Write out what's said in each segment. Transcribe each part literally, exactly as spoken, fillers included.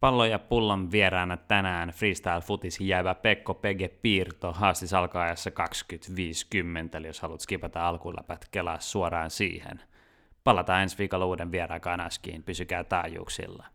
Pallon ja pullan vieraana tänään freestyle-futisin jäävä Pekko Pege Piirto haastis alkaajassa kaksikymmentä viisikymmentä, eli jos haluat skipata alkuläpät, kelaa suoraan siihen. Palataan ensi viikolla uuden vieraan kanaskiin, pysykää taajuuksilla.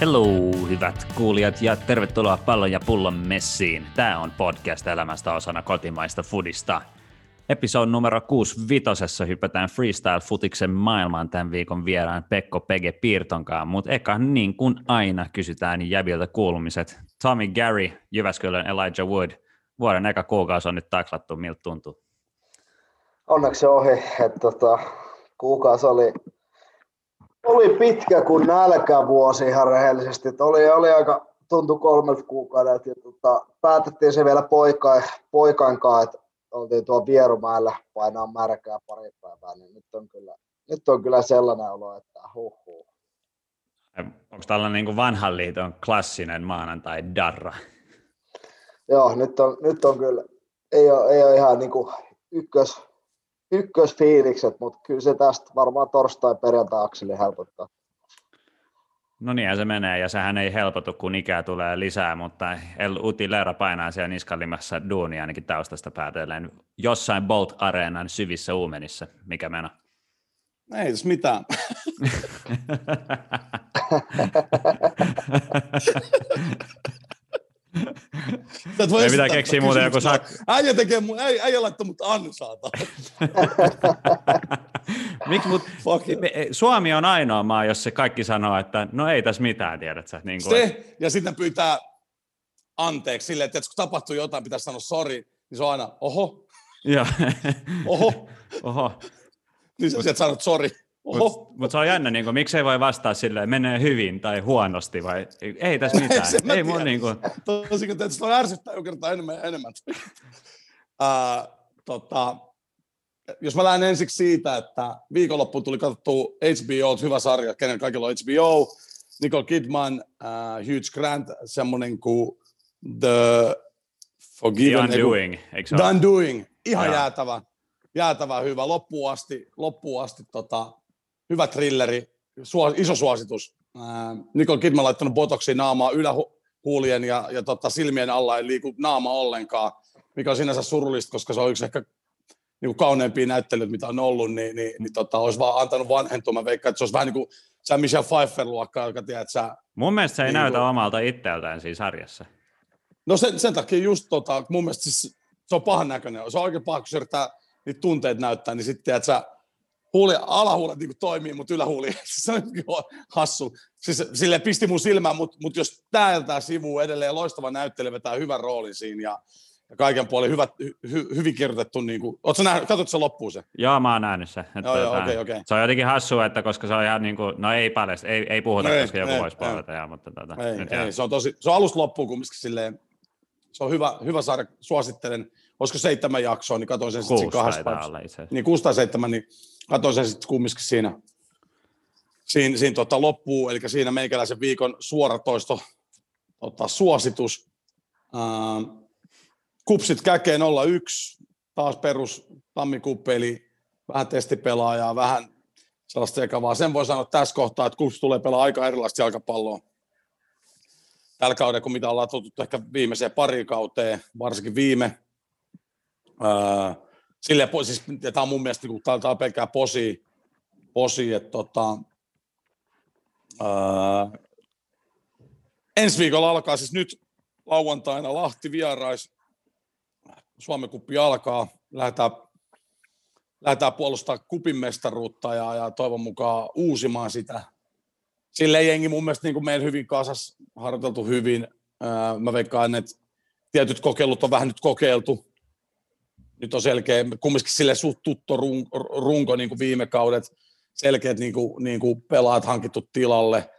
Hello, hyvät kuulijat ja tervetuloa Pallon ja pullon messiin. Tämä on podcast elämästä osana kotimaista foodista. Episode numero kuusikymmentäviisi hypätään freestyle-futiksen maailmaan tämän viikon vieraan Pekko Pege Piirtonkaan, mutta eka niin kuin aina kysytään jäviltä kuulumiset. Tommy Gary, Jyväskylän Elijah Wood, vuoden eka kuukausi on nyt taklattu, miltä tuntuu? Onneksi ohi, että tota, kuukausi oli... Oli pitkä kuin nälkävuosi ihan rehellisesti. Oli, oli aika, tuntui kolmelta kuukaudet. Ja tota, päätettiin se vielä poika, poikankaan, että oltiin tuo Vierumäellä painaa märkää pari päivää. Niin nyt, on kyllä, nyt on kyllä sellainen olo, että huhhuh. Onko tällainen niin kuin vanhan liiton klassinen maanantai darra? Joo, nyt on, nyt on kyllä. Ei ole, ei ole ihan niin kuin ykkös. Ykkösfiilikset, mutta kyllä se tästä varmaan torstai-perjantai-akseli helpottaa. No niin, se menee, ja sehän ei helpotu, kun ikää tulee lisää, mutta El Uti Leera painaa siellä niskalimassa duunia ainakin taustasta päätellen jossain Bolt-areenan syvissä uumenissä. Mikä meno? Ei tässä mitään. Ei pitää keksiä muuten joku sakko. Äijä tekee mun, äijä, äijä laittaa mut ansaata. Miksi mut, Suomi on ainoa maa, jos se kaikki sanoo, että no ei tässä mitään, tiedät sä. Niin se, ja sitten pyytää anteeksi silleen, että kun tapahtuu jotain, pitäisi sanoa sori, niin se on aina oho. Joo. Oho. Oho. Niin sä sanot sori. Mutta mut se on jännä, niinku, miksei voi vastaa silleen, menee hyvin tai huonosti, vai ei tässä mitään. Ei, ei mun niinku... Tosin, että se on ärsyttää jo kertaa enemmän ja enemmän. uh, tota, jos mä lähden ensiksi siitä, että viikonloppuun tuli katsottua H B O, hyvä sarja, kenen kaikilla on H B O, Nicole Kidman, uh, Hugh Grant, semmoinen kuin The Forgiven. The Undoing, eikö The Undoing, ihan yeah. jäätävä, jäätävä hyvä, loppuun asti, loppuun asti tota... Hyvä thrilleri, suos, iso suositus. Ää, Nicole Kidman laittanut botoksiin naamaa ylähuulien ja, ja totta, silmien alla, ei liiku naama ollenkaan, mikä on sinänsä surullista, koska se on yksi ehkä niin kuin kauneimpia näyttelyitä, mitä on ollut, niin, niin, niin tota, olisi vaan antanut vanhentumaan. Veikkaan, että se olisi vähän niin kuin sä Michelle Pfeiffer-luokkaa, joka tiedät, että sä... Mun mielestä se ei niin näytä kuin... omalta itseltään siinä sarjassa. No sen, sen takia just tota, mun mielestä siis, se on pahan näköinen. Se on oikein paha, kun se yrittää niitä tunteita näyttää, niin sitten tiedät sä... Huuli, alahuulet niin toimii, mutta ylähuuli, se on hassu. Siis, silleen pisti mun silmään, mutta mut jos täältä sivuun edelleen loistava näyttelijä vetää hyvän roolin siinä ja, ja kaiken puolin hyvät, hy, hyvin kirjoitettu. Niin kuin, ootko sä nähnyt, katsotko sä loppuun se? Joo, mä oon nähnyt se. Että, joo, joo, okei, okay, okei. Okay. Se on jotenkin hassua, että koska se on ihan niin kuin, no ei paljasta, ei, ei puhuta, ei, koska ei, joku ei, voisi puhuta. Ei, ja, mutta tata, ei, nyt ei. Se on, tosi, se on alusta loppuun kumminkin silleen, se on hyvä, hyvä sarja, suosittelen. Olisiko seitsemän jaksoa, niin katsoin sen sitten kahdessa päivässä. Niin kuusi tai seitsemän, niin katsoin sen sitten kumminkin siinä, siinä, siinä tota, loppuun. Eli siinä meikäläisen viikon suoratoisto tota, suositus. Ähm, kupsit käkeen nolla yksi, taas perus tammikuppeli, vähän testipelaajaa, vähän sellaista ekavaa. Sen voi sanoa tässä kohtaa, että kupsit tulee pelaa aika erilaista jalkapalloa tällä kaudella, kun mitä ollaan totuttu ehkä viimeiseen pari kauteen, varsinkin viime. Silleen, siis, tämä on mun mielestä niin kuin, tämä on pelkkää posi, posi että tota, ää, ensi viikolla alkaa, siis nyt lauantaina Lahti vierais, Suomen kuppi alkaa, lähdetään, lähdetään puolustamaan kupin mestaruutta ja, ja toivon mukaan uusimaan sitä. Silleen jengi mun mielestä niin kuin meillä hyvin kasas, harjoiteltu hyvin, ää, mä veikkaan, että tietyt kokeilut on vähän nyt kokeiltu. Nyt on selkeä, kumminkin sille suht tuttu runko, runko niin kuin viime kaudet, selkeät niin kuin, niin kuin pelaat hankittu tilalle,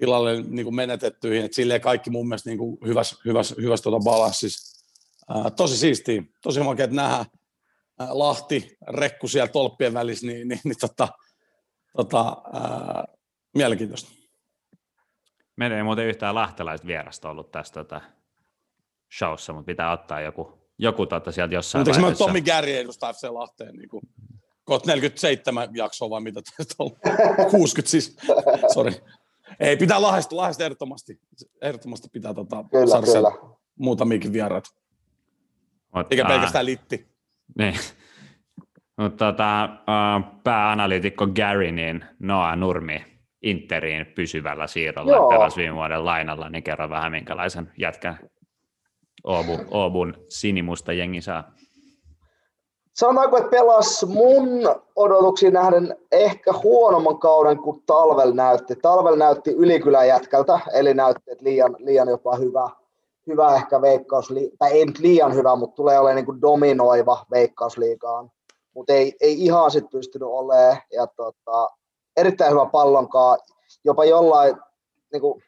tilalle niin kuin menetettyihin, että silleen kaikki mun mielestä niin kuin hyvässä, hyvässä, hyvässä tuota balanssissa. Ää, tosi siistiä, tosi makeat nähdä. Ää, Lahti, rekku siellä tolppien välissä, niin, niin, niin tota, tota, ää, mielenkiintoista. Meillä ei muuten yhtään lahtelaista vierasta ollut tässä tota, showssa, mutta pitää ottaa joku, joku tota, sieltä jossain mutta vaiheessa. Tommi Kärri edustaa F C Lahteen niin kuin kohta neljäkymmentäseitsemän jaksoa vai mitä tästä on? kuusikymmentä siis, sori. Ei, pitää Lahdesta, Lahdesta ehdottomasti, ehdottomasti pitää tota, saada siellä muutamiakin vieraat. Eikä pelkästään litti. Niin. Mutta tota, pääanalyytikko Gary, niin Noa Nurmi Interiin pysyvällä siirrolla, että pelasi viime vuoden lainalla, niin kerro vähän minkälaisen jätkän Oobun, Oobun sinimusta jengi saa. Sanotaanko, että pelasi mun odotuksiin nähden ehkä huonomman kauden kuin talvel näytti. Talvel näytti ylikylän jätkältä, eli näytti, että liian, liian jopa hyvä, hyvä ehkä veikkaus, tai ei nyt liian hyvä, mutta tulee olemaan niin kuin dominoiva veikkausliigaan. Mutta ei, ei ihan sitten pystynyt olemaan. Ja tota, erittäin hyvä pallonkaa, jopa jollain, niin kuin,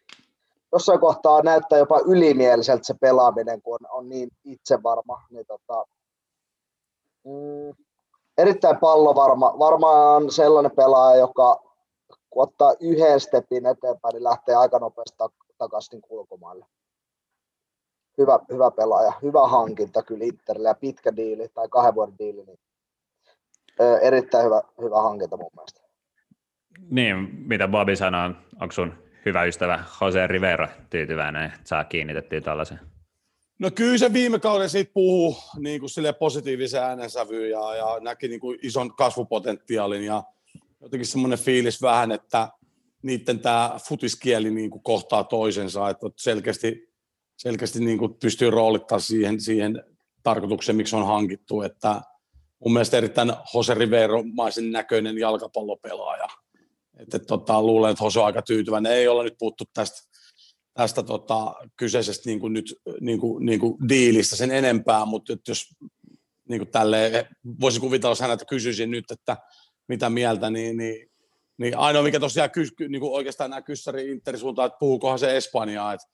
jossain kohtaa näyttää jopa ylimieliseltä se pelaaminen, kun on, on niin itsevarma. Niin tota, Mm, erittäin pallovarma. Varmaan sellainen pelaaja, joka kun ottaa yhden stepin eteenpäin, niin lähtee aika nopeasti takaisin kulkumaille. Hyvä, hyvä pelaaja, hyvä hankinta kyllä Interille ja pitkä diili tai kahden vuoden diili. Niin, ö, erittäin hyvä, hyvä hankinta mun mielestä. Niin, mitä Bobby sanoo, onko sun hyvä ystävä Jose Rivera tyytyväinen, että saa kiinnitettyä tällaisen? No kyllä se viime kauden siitä puhui niin kuin silleen positiivisen äänensävyyn ja, ja näki niin kuin ison kasvupotentiaalin ja jotenkin semmoinen fiilis vähän, että niiden tämä futiskieli niin kuin kohtaa toisensa, että selkeästi, selkeästi niin kuin pystyy roolittaa siihen, siihen tarkoitukseen, miksi on hankittu, että mun mielestä erittäin Jose Rivero-maisen näköinen jalkapallopelaaja, että tota, luulen, että Jose on aika tyytyväinen, ei olla nyt puhuttu tästä tästä tota, kyseisestä niin kuin nyt, niin kuin, niin kuin diilistä sen enempää, mutta jos niin tälleen, voisin kuvitella, jos häneltä kysyisin nyt, että mitä mieltä, niin, niin, niin ainoa mikä tosiaan niin oikeastaan nämä kyssäri Interin suuntaan, että puhuukohan se espanjaa, että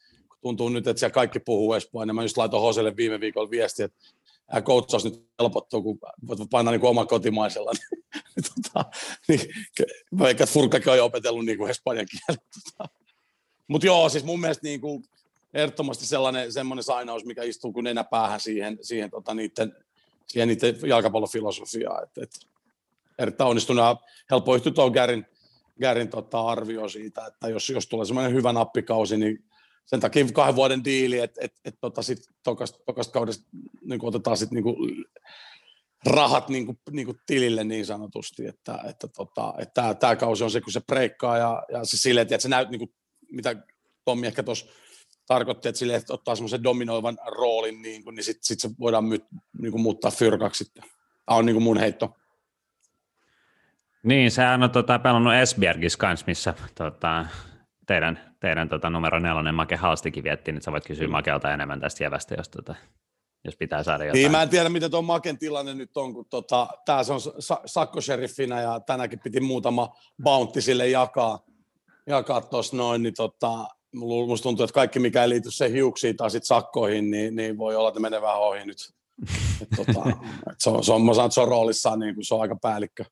tuntuu nyt, että siellä kaikki puhuu espanjaa. Mä just laitoin Joselle viime viikolla viesti, että tämä koutsaus nyt helpottuu, kun voit painaa niin oman kotimaisella. tota, niin, vaikka Furkkakin on jo opetellut niin espanjan kieltä. Mutta joo, siis mun mielestä niinku ehdottomasti sellainen semmoinen sainaus, mikä istuu kuin nenäpäähän siihen, siihen, tota, niiden, siihen niiden jalkapallofilosofiaan. Et, et, erittäin onnistunut ja helppo yhtyä tuon Gärin, Gärin tota, arvio siitä, että jos, jos tulee semmoinen hyvä nappikausi, niin sen takia kahden vuoden diili, että et, et, tota, sitten tokasta kaudesta niinku, otetaan sitten niinku, rahat niinku, niinku tilille niin sanotusti. Että, että, tota, että tämä kausi on se, kun se breikkaa ja, ja se silleen, että se näyt niinku, mitä Tommi ehkä tuossa tarkoitti, että sille että ottaa semmoisen dominoivan roolin, niin, niin sitten sit se voidaan myt, niin muuttaa fyrkaksi sitten. Tämä on niin mun heitto. Niin, sehän on tota, pelannut Esbjergissä kanssa, missä tota, teidän, teidän tota, numero nelonen Make Haastikin vietti, niin sä voit kysyä Makelta enemmän tästä jävästä, jos, tota, jos pitää saada jotain. Niin, mä en tiedä, miten tuo Maken tilanne nyt on, kun tota, tää se on sa- sakkoseriffinä ja tänäänkin piti muutama bounty sille jakaa. jakaa tuossa noin, niin tota, musta tuntuu, että kaikki, mikä ei liity sen hiuksiin tai sitten sakkoihin, niin, niin voi olla, että menee vähän ohi nyt. Et tota, et se on, se on, mä sanon, että se on roolissaan, niin kun se on aika päällikkö,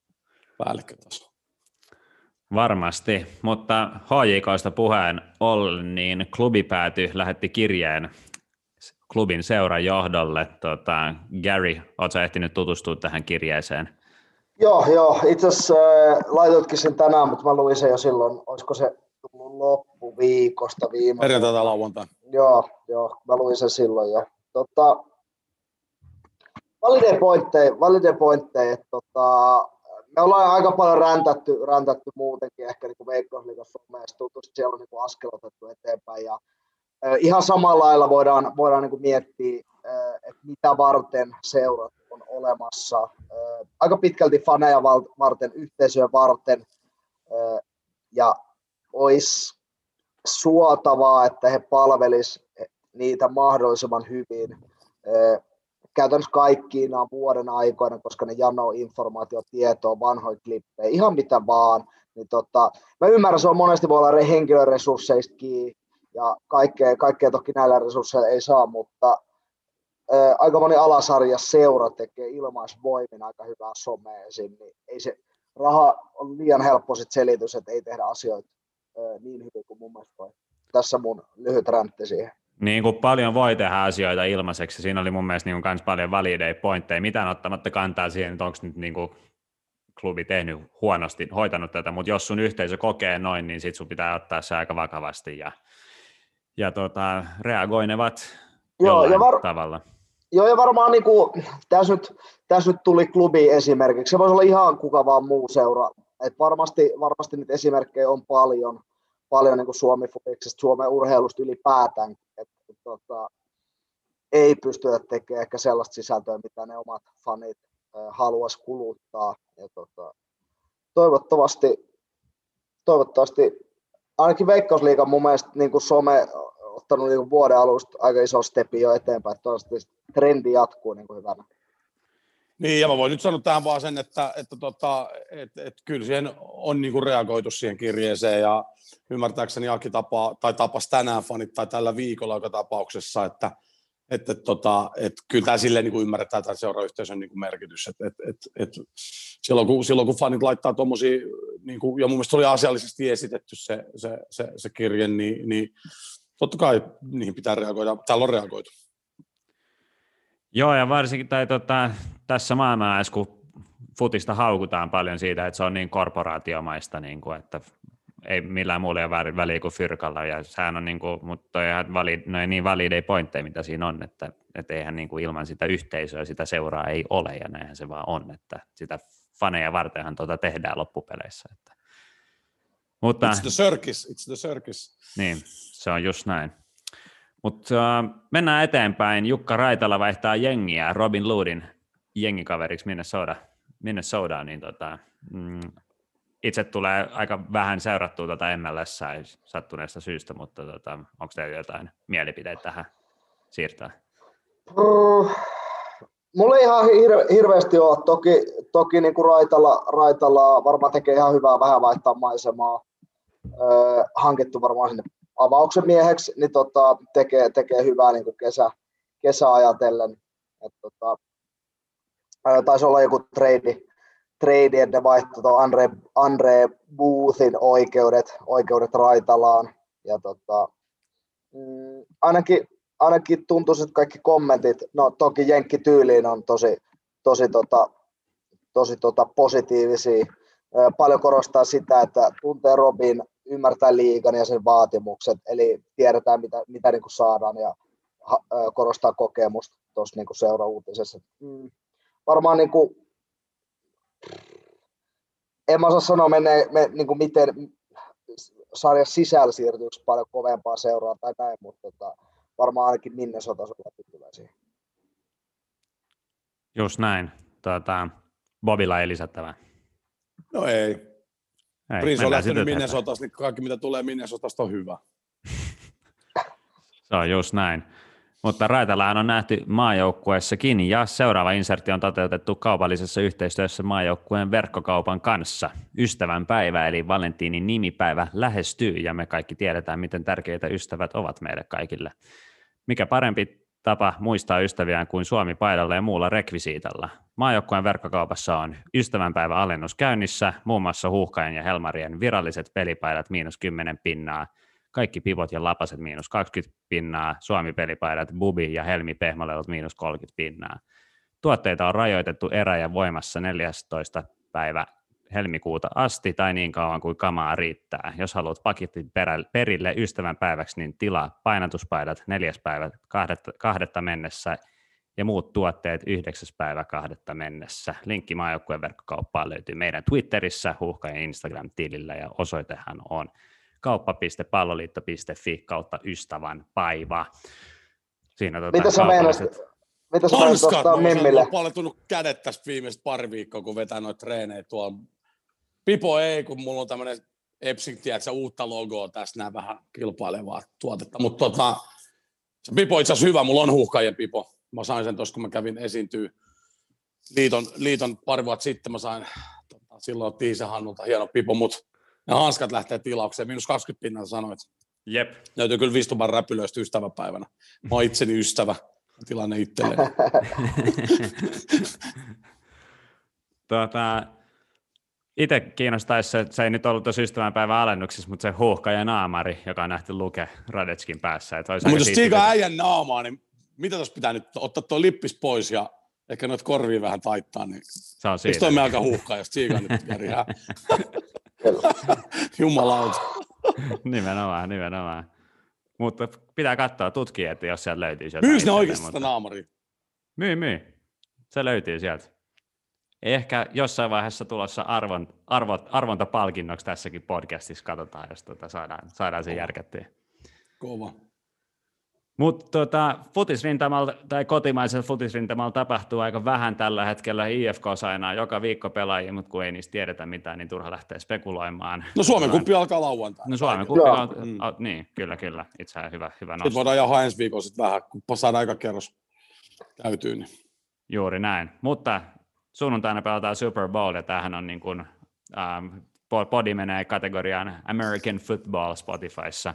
päällikkö tuossa. Varmasti, mutta H J K:sta puheen ollen, niin klubipääty lähetti kirjeen klubin seuran johdolle. Tota, Gary, ootko sä ehtinyt tutustua tähän kirjeeseen? Joo, joo. Itse asiassa äh, laitoitkin sen tänään, mutta mä luin sen jo silloin, olisiko se tullut loppuviikosta viime. Perjantaita lauantaina. Joo, joo, mä luin sen silloin jo. Tota, valide pointteja, valide pointteja, että tota, me ollaan aika paljon räntätty, räntätty muutenkin, ehkä niin kuin Veikkausliigan Suomessa tutusti, siellä on niin kuin askel otettu eteenpäin ja äh, ihan samalla lailla voidaan, voidaan niin kuin miettiä, äh, että mitä varten seurat on olemassa. Aika pitkälti faneja varten, yhteisöä varten, ja olisi suotavaa, että he palvelis niitä mahdollisimman hyvin käytännössä kaikkiina vuoden aikoina, koska ne janoo informaatiotietoa, vanhoja klippejä, ihan mitä vaan. Niin tota, mä ymmärrän, se on monesti voi olla henkilöresursseistakin, ja kaikkea, kaikkea toki näillä resursseilla ei saa, mutta ää, aika moni alasarja seura tekee ilmaisvoimin aika hyvää somea sinne, niin ei se raha on liian helppo sit selitys, että ei tehdä asioita ää, niin hyvin kuin mun mielestä voi. Tässä mun lyhyt räntti siihen. Niin kuin paljon voi tehdä asioita ilmaiseksi. Siinä oli mun mielestä myös niin paljon valideja pointteja. Mitään ottamatta kantaa siihen, että onko nyt niin kuin klubi tehnyt huonosti, hoitanut tätä. Mutta jos sun yhteisö kokee noin, niin sit sun pitää ottaa se aika vakavasti ja, ja tota, reagoinevat jollain joo, ja var- tavalla. Joo, ja varmaan niin kuin, tässä, nyt, tässä nyt tuli klubi esimerkiksi. Se voisi olla ihan kuka vaan muu seura. Et varmasti, varmasti niitä esimerkkejä on paljon. paljon niin kuin Suomi-futiksesta, Suomen urheilusta ylipäätään, että tota, ei pystytä tekemään ehkä sellaista sisältöä, mitä ne omat fanit äh, haluaisi kuluttaa. Ja, tota, toivottavasti, toivottavasti, ainakin Veikkausliiga mun mielestä niin kuin some on ottanut niin kuin vuoden alusta aika iso stepi jo eteenpäin, toivottavasti trendi jatkuu niin kuin hyvänä. Niin, ja mä voin nyt sanoa tähän vaan sen, että, että, tota, että, että kyllä siihen on niin kuin reagoitu siihen kirjeeseen, ja ymmärtääkseni Aki tapaa, tai tapas tänään fanit, tai tällä viikolla joka tapauksessa, että, että, tota, että kyllä tämä silleen niin kuin ymmärretään tämän seurayhteisön niin kuin merkitys, että, että, että, että silloin, kun, silloin kun fanit laittaa tuommoisia, niin kuin, ja mun mielestä oli asiallisesti esitetty se, se, se, se kirje, niin, niin totta kai niihin pitää reagoida, täällä on reagoitu. Joo, ja varsinkin tai tota, tässä maailmanajassa, kun futista haukutaan paljon siitä, että se on niin korporaatiomaista, niin kuin, että ei millään muulla ei ole väliä kuin fyrkalla, ja sehän on niin kuin, mutta no ei niin validei pointteja, mitä siinä on, että, että eihän niin kuin ilman sitä yhteisöä sitä seuraa ei ole, ja näinhän se vaan on, että sitä faneja vartenhan tuota tehdään loppupeleissä. Että. Mutta, it's the circus, it's the circus. Niin, se on just näin. Mutta äh, mennään eteenpäin. Jukka Raitala vaihtaa jengiä Robin Loodin jengikaveriksi Minnesota, Minnesotaan. Niin tota, mm, itse tulee aika vähän seurattua tätä M L S:ää sattuneesta syystä, mutta tota, onko teillä jotain mielipiteitä tähän siirtää? Mm, mulla ei ihan hirve, hirveästi ole. Toki, toki niin kuin Raitala, Raitala varmaan tekee ihan hyvää vähän vaihtaa maisemaa. Öö, hankittu varmaan sinne avauksen mieheksi, niin tota, tekee, tekee hyvää niin kuin kesä, kesä ajatellen. Et, tota, taisi olla joku trade, että ne vaihtoi Andre, Andre Boothin oikeudet, oikeudet Raitalaan. Ja, tota, mm, ainakin, ainakin tuntuisi, että kaikki kommentit, no toki jenkkityyliin on tosi, tosi, tota, tosi tota, positiivisia. Paljon korostaa sitä, että tuntee Robin, ymmärtää liigan ja sen vaatimukset, eli tiedetään, mitä, mitä niin kuin saadaan, ja ha, ä, korostaa kokemusta tuossa niin kuin seura-uutisessa. Mm. Varmaan, niin kuin, en mä osaa sanoa, menee, me, niin kuin miten sarjan sisällä siirtyykö paljon kovempaa seuraa tai näin, mutta tota, varmaan ainakin minne sotasolla tulee siihen. Just näin. Tuota, Bobilla ei lisättävää. No ei. Prins on lähtenyt Minnesotasta, niin kaikki mitä tulee Minnesotasta on hyvä. Se on just näin. Mutta Raitalaan on nähty maajoukkueessakin, ja seuraava insertti on toteutettu kaupallisessa yhteistyössä maajoukkueen verkkokaupan kanssa. Ystävän päivä eli Valentiinin nimipäivä lähestyy, ja me kaikki tiedetään, miten tärkeitä ystävät ovat meille kaikille. Mikä parempi tapa muistaa ystäviään kuin Suomi-paidalla ja muulla rekvisiitalla. Maajoukkueen verkkokaupassa on ystävänpäivä alennus käynnissä, muun muassa Huuhkajan ja Helmarien viralliset pelipaidat miinus kymmenen pinnaa, kaikki pivot ja lapaset miinus kaksikymmentä pinnaa, Suomi-pelipaidat, Bubi ja Helmi Pehmolelut miinus kolmekymmentä pinnaa. Tuotteita on rajoitettu erä ja voimassa neljästoista päivä helmikuuta asti tai niin kauan kuin kamaa riittää. Jos haluat paketin perille ystävän päiväksi, niin tilaa painatuspaidat neljäs päivä kahdetta, kahdetta mennessä ja muut tuotteet yhdeksäs päivä kahdetta mennessä. Linkki maajoukkueen verkkokauppaan löytyy meidän Twitterissä, Huuhkajan Instagram-tilillä, ja osoitehan on kauppa piste palloliitto piste fi kautta ystävän päivä. Siinä tuota kaupalliset... Mitä sä meinaisit ostaa Mimmille? On paleltunut kädet tästä viimeiset pari viikkoa, kun vetää noita treenejä tuolla. Pipo ei, kun mulla on tämmöinen Epsin, tiedätkö, uutta logoa tässä, nämä vähän kilpailevaa tuotetta. Mutta tota, se Pipo itse asiassa hyvä, mulla on Huuhkajien Pipo. Mä sain sen tuossa, kun mä kävin esiintyä liiton, liiton pari vuotta sitten. Mä sain tota, silloin Tiisen Hannulta hieno Pipo, mutta ne hanskat lähtee tilaukseen. miinus kaksikymmentä pinnaa sanoit. Jep. Löytyy kyllä Vistuman räpylöistä ystäväpäivänä. Mä oon itseni ystävä. tilanne itselleen. Tuota, itse kiinnostaisi, se, se ei nyt ollut tuossa ystävänpäivän alennuksessa, mutta se huuhkaja naamari, joka on nähty Luke Radetskin päässä. No, mutta jos siikaa äijän naamaa, niin mitä tuossa pitää nyt ottaa tuo lippis pois ja ehkä noita korviin vähän taittaa, niin miksi toi me alkaa huuhkaa, jos siikaa nyt järjää? Jumalauta. Nimenomaan, nimenomaan. Mutta pitää katsoa, tutkia, että jos sieltä löytyy sieltä. Myys ne oikeasti sitä naamaria? Myy, myy. Se löytyy sieltä. Ehkä jossain vaiheessa tulossa arvon, arvot, arvontapalkinnoksi tässäkin podcastissa, katsotaan, jos tuota saadaan, saadaan se järkättyä. Kova. Mutta tuota, futisrintamalla tai kotimaisella futisrintamalla tapahtuu aika vähän tällä hetkellä. I F K sainaa joka viikko pelaajia, mutta kun ei niistä tiedetä mitään, niin turha lähtee spekuloimaan. No Suomen kuppi alkaa lauantaina. No Suomen kuppi alkaa, mm. niin kyllä, kyllä. Itsehän hyvä, hyvä nosto. Sitten voidaan jaha ensi viikolla sitten vähän, kun saadaan aika kerros täytyy. Niin. Juuri näin, mutta sunnuntaina pelataan Super Bowl, ja tämähän on niin kuin, ähm, podi menee kategoriaan American Football Spotifyssa.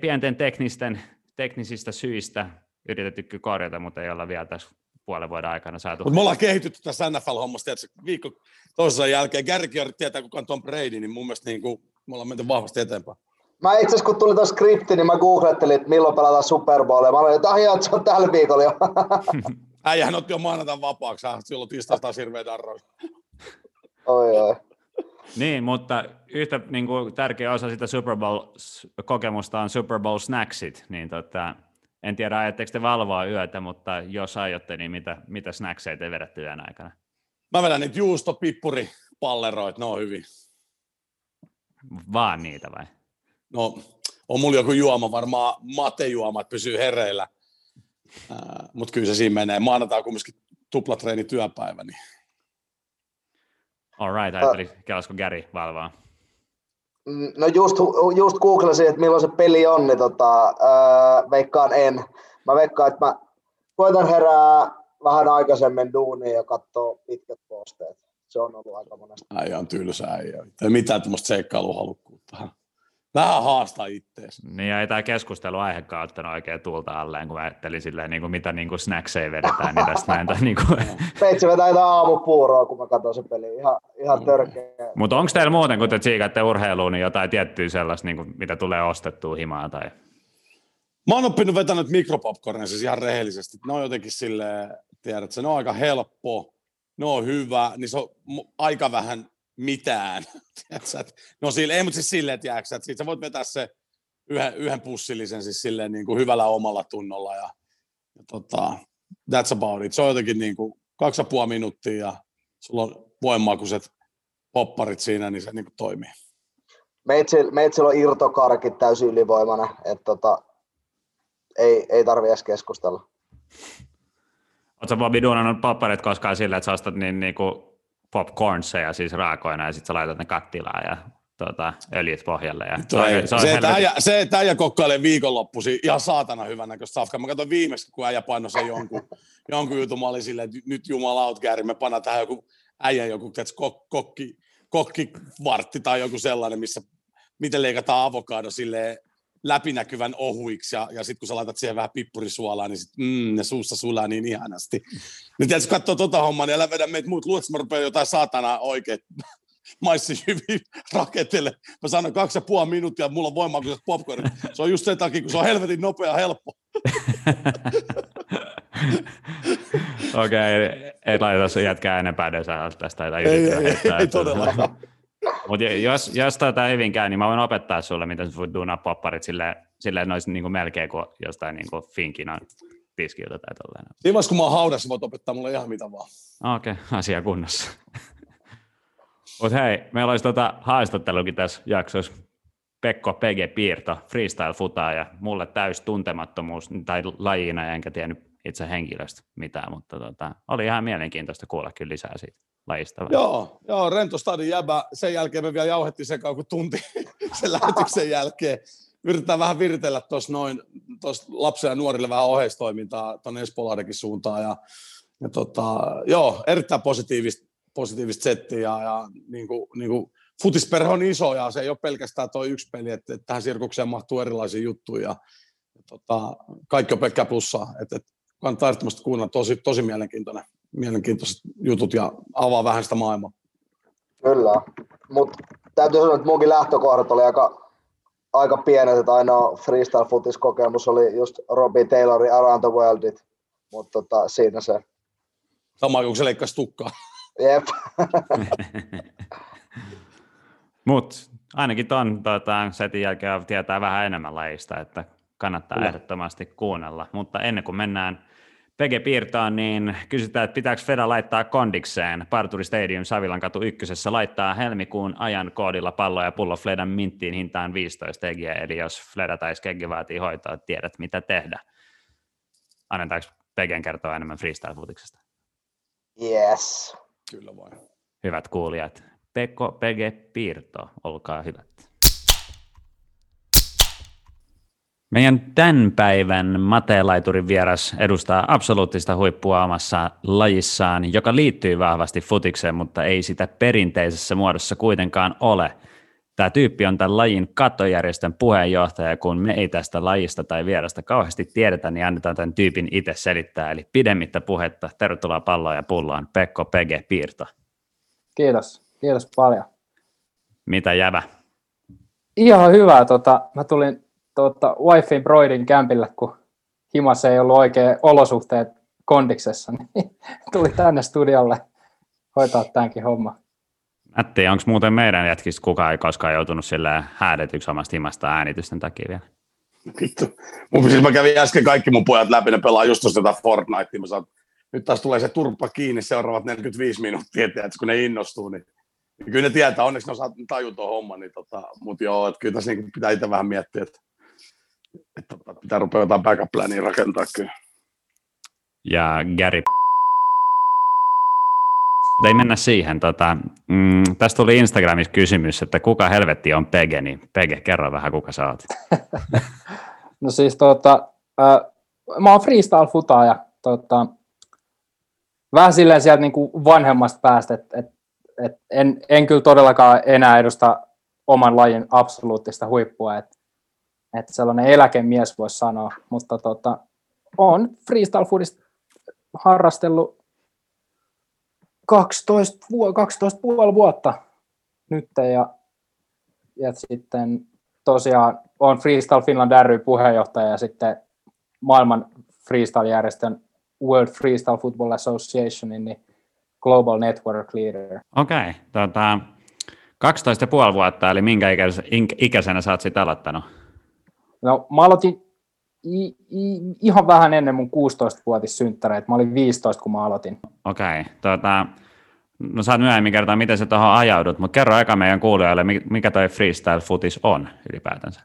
Pienten teknisten, teknisistä syistä yritetty korjata, mutta ei olla vielä tässä puolen vuoden aikana saatu. Mut me ollaan kehitytty tässä N F L-hommassa, tiedätkö, viikko toisessa jälkeen. Kärkiori tietää, kuka on Tom Brady, niin mun mielestä niin kuin, me ollaan menty vahvasti eteenpäin. Mä itse asiassa, kun tuli tuon skripti, niin mä googlettelin, että milloin pelataan Super Bowl. Mä olin, että ahjaa, se on tällä viikolla jo. Äijähän otti jo maanantain vapaaksi, silloin tistaisi taas hirveä darroja. Oi, oi. Niin, mutta yhtä niin kuin, tärkeä osa sitä Super Bowl-kokemusta on Super Bowl-snacksit. Niin, tota, en tiedä, ajatteko te valvoa yötä, mutta jos aiotte, niin mitä, mitä snackseja te vedätte yön aikana? Mä vedän nyt juusto, pippuri, palleroit, ne on hyvin. Vaan niitä vai? No, on mulla joku juoma, varmaan matejuoma, että pysyy hereillä. Äh, mutta kyllä se siinä menee. Maanantaa kumminkin tuplatreeni työpäivä, niin... All right, ajattelin, kelasko Gary valvaa? No just, just googlasin, että milloin se peli on, niin tota, öö, veikkaan en. Mä veikkaan, että mä koitan herää vähän aikaisemmin duuniin ja katsoa pitkät posteet. Se on ollut aika monesti. Äijä on tylsää, ei ole mitään tämmöistä seikkailuhalukkuutta. Vähän haastaa ittees. Niin ja ei tämä keskustelu aihekaan ottanut oikein tuulta alleen, kun mä ajattelin silleen, niin kuin, mitä niin kuin snackseja vedetään, niin tästä näin. Niin Peitsi vetää jotain aamupuuroa, kun mä katson sen pelin. Ihan, ihan törkeä. Mutta onko teillä muuten, kun te tsiikatte urheiluun, niin jotain tiettyä sellaista, niin kuin, mitä tulee ostettua himaa? Tai... Mä oon oppinut vetänyt mikropopcornia siis ihan rehellisesti. Ne on jotenkin silleen, tiedätkö, ne on aika helppo, ne on hyvä, niin se on aika vähän... mitään. No sille, ei, mutta siis silleen, tiedätkö, että sä voit vetää se yhden, yhden pussillisen siis silleen niin kuin hyvällä omalla tunnolla ja, ja tota, that's about it. Se on jotenkin niin kuin kaksi ja puoli minuuttia ja sulla on voimakuiset popparit siinä, niin se niin kuin toimii. Meitsillä on irtokarkit täysin ylivoimana, että tota, ei, ei tarvitse edes keskustella. Oletko Bobby duunannut popparit koskaan sillä, että sä ostat niin, niin kuin popcornseja siis raakoina ja sitten sä laitat ne kattilaan ja tuota, öljyt pohjalle. Ja toi, se, on se, että äijä, se, että äijä kokkailee viikonloppuisin, ihan saatana hyvännäköistä safkaa. Mä katsoin viimeksi, kun äijä painoi sen jonkun, jonkun jutun, mä olin silleen, että nyt jumalaut kääri, me pannaan tähän joku äijä, joku kok, kokki, kokkivartti tai joku sellainen, missä miten leikataan avokado silleen läpinäkyvän ohuiksi, ja, ja sitten kun sä laitat siihen vähän pippurisuolaa, niin sitten mm, ne suussa sulaa niin ihanasti. Niin tietysti katsoo tota hommaa, niin älä vedä meitä muut. Luulet, että mä rupean jotain saatanaa oikein maissijyviin raketelle. Mä sanon kaksi ja puoli minuuttia, mulla on voimaa, kun se popcorn. Se on just sen takia, kun se on helvetin nopea ja helppo. Okei, okay, ei laita se jätkää enempää edessä tästä. Ei, ei, ei, ei todellakaan. Mutta jos, jos tämä hyvin käy, niin mä voin opettaa sulle, miten sä voit duunaa popparit silleen, silleen ne olisi niinku melkein kuin jostain niinku finkinan tiskiltä tai tolleen. Siinä vaiheessa, kun mä oon haudassa, voit opettaa mulle ihan mitä vaan. Okei, okay, asia kunnossa. Mutta hei, meillä olisi tota haastattelukin tässä jaksossa. Pekko P G Piirto, freestyle-futaaja. Mulle täys tuntemattomuus tai lajina, enkä tiennyt itse henkilöstä mitään, mutta tota, oli ihan mielenkiintoista kuulla kyllä lisää siitä. Lajista, joo, joo, rento stadin jäbä. Sen jälkeen me vielä jauhettiin sekaan kuin tunti sen lähetyksen jälkeen. Yritetään vähän viritellä tuossa noin, tuossa lapsille ja nuorille vähän oheistoimintaa tuonne Espoolahdenkin suuntaan. Ja, ja tota, joo, erittäin positiivista, positiivista settiä. Ja, ja niin kuin, niin kuin futisperhe on iso ja se ei ole pelkästään tuo yksi peli, että, että tähän sirkukseen mahtuu erilaisia juttuja. Ja, ja tota, kaikki on pelkkää plussaa. Että, että kannattaa ehdottomasti kuunnella, tosi, tosi mielenkiintoinen, mielenkiintoiset jutut ja avaa vähän sitä maailmaa. Kyllä, mutta täytyy sanoa, että munkin lähtökohdat oli aika, aika pienet, että ainoa freestyle footis kokemus oli just Robbie Taylorin Around the Worldit, mutta tota, siinä se. Sama kuin se leikkasi tukkaa. Jep. Mutta ainakin tuon setin jälkeen tietää vähän enemmän lajista, että kannattaa Kyllä. ehdottomasti kuunnella. Mutta ennen kuin mennään Pekko Piirtoon, niin kysytään, että pitääkö Feda laittaa kondikseen Parturi Stadium Savillankatu ykkösessä laittaa helmikuun ajan koodilla pallo ja pullo Fledan minttiin hintaan viisitoista egiä, eli jos Fleda tai Skeggi vaatii hoitoa, tiedät mitä tehdä. Annetaanko Pekon kertoa enemmän freestyle-futiksesta? Yes. Kyllä vain. Hyvät kuulijat, Pekko Pekko Piirto, olkaa hyvät. Meidän tämän päivän mateenlaiturin vieras edustaa absoluuttista huippua omassa lajissaan, joka liittyy vahvasti futikseen, mutta ei sitä perinteisessä muodossa kuitenkaan ole. Tämä tyyppi on tämän lajin kattojärjestön puheenjohtaja, kun me ei tästä lajista tai vierasta kauheasti tiedetä, niin annetaan tämän tyypin itse selittää. Eli pidemmittä puhetta, tervetuloa palloon ja pulloon, Pekko Pekko Piirto. Kiitos, kiitos paljon. Mitä jävä? Ihan hyvä, tota, mä tulin tota, wifein broidin kämpille, kun himassa ei ollut oikein olosuhteet kondiksessa, niin tuli tänne studiolle hoitaa tämänkin homman. Nättiä, onko muuten meidän jätkistä kukaan ei koskaan joutunut silleen häädetyksi omasta himasta äänitysten takia vielä? Vittu. Mun, siis mä kävin äsken kaikki mun pojat läpi, ne pelaa just tuossa tätä Fortnitea. Mä sanon, nyt taas tulee se turpa kiinni seuraavat neljäkymmentäviisi minuuttia, että kun ne innostuu, niin kyllä ne tietää, onneksi ne osaa tajua tuon homman, niin tota, mutta joo, että kyllä tässä niin pitää itse vähän miettiä, että, että pitää rupea jotain backup-pläniä rakentaa kyllä. Ja Gary ei mennä siihen. Tota, mm, tästä tuli Instagramissa kysymys, että kuka helvetti on Pege, niin Pege, kerro vähän kuka sä oot. No siis tota, äh, mä oon freestyle-futaaja. Tota, vähän silleen sieltä niinku vanhemmasta päästä, että et, et en, en kyllä todellakaan enää edusta oman lajin absoluuttista huippua, että et sellainen eläkemies voisi sanoa, mutta tota, oon freestyle-futista harrastellut kaksitoista pilkku viisi vuotta nyt ja, ja sitten tosiaan olen Freestyle Finland ry puheenjohtaja ja sitten maailman freestyle-järjestön World Freestyle Football Associationin niin Global Network Leader. Okei, okay, tota, kaksitoista pilkku viisi vuotta, eli minkä ikäisenä sä oot sit aloittanut? No mä aloitin I, i, ihan vähän ennen mun kuusitoistavuotissynttäreitä. Mä olin viisitoista, kun mä aloitin. Okei. Okay, tuota, no sä oot myöhemmin kertoa, miten sä tuohon ajaudut, mutta kerro aika meidän kuulijoille, mikä toi freestyle footis on ylipäätänsä?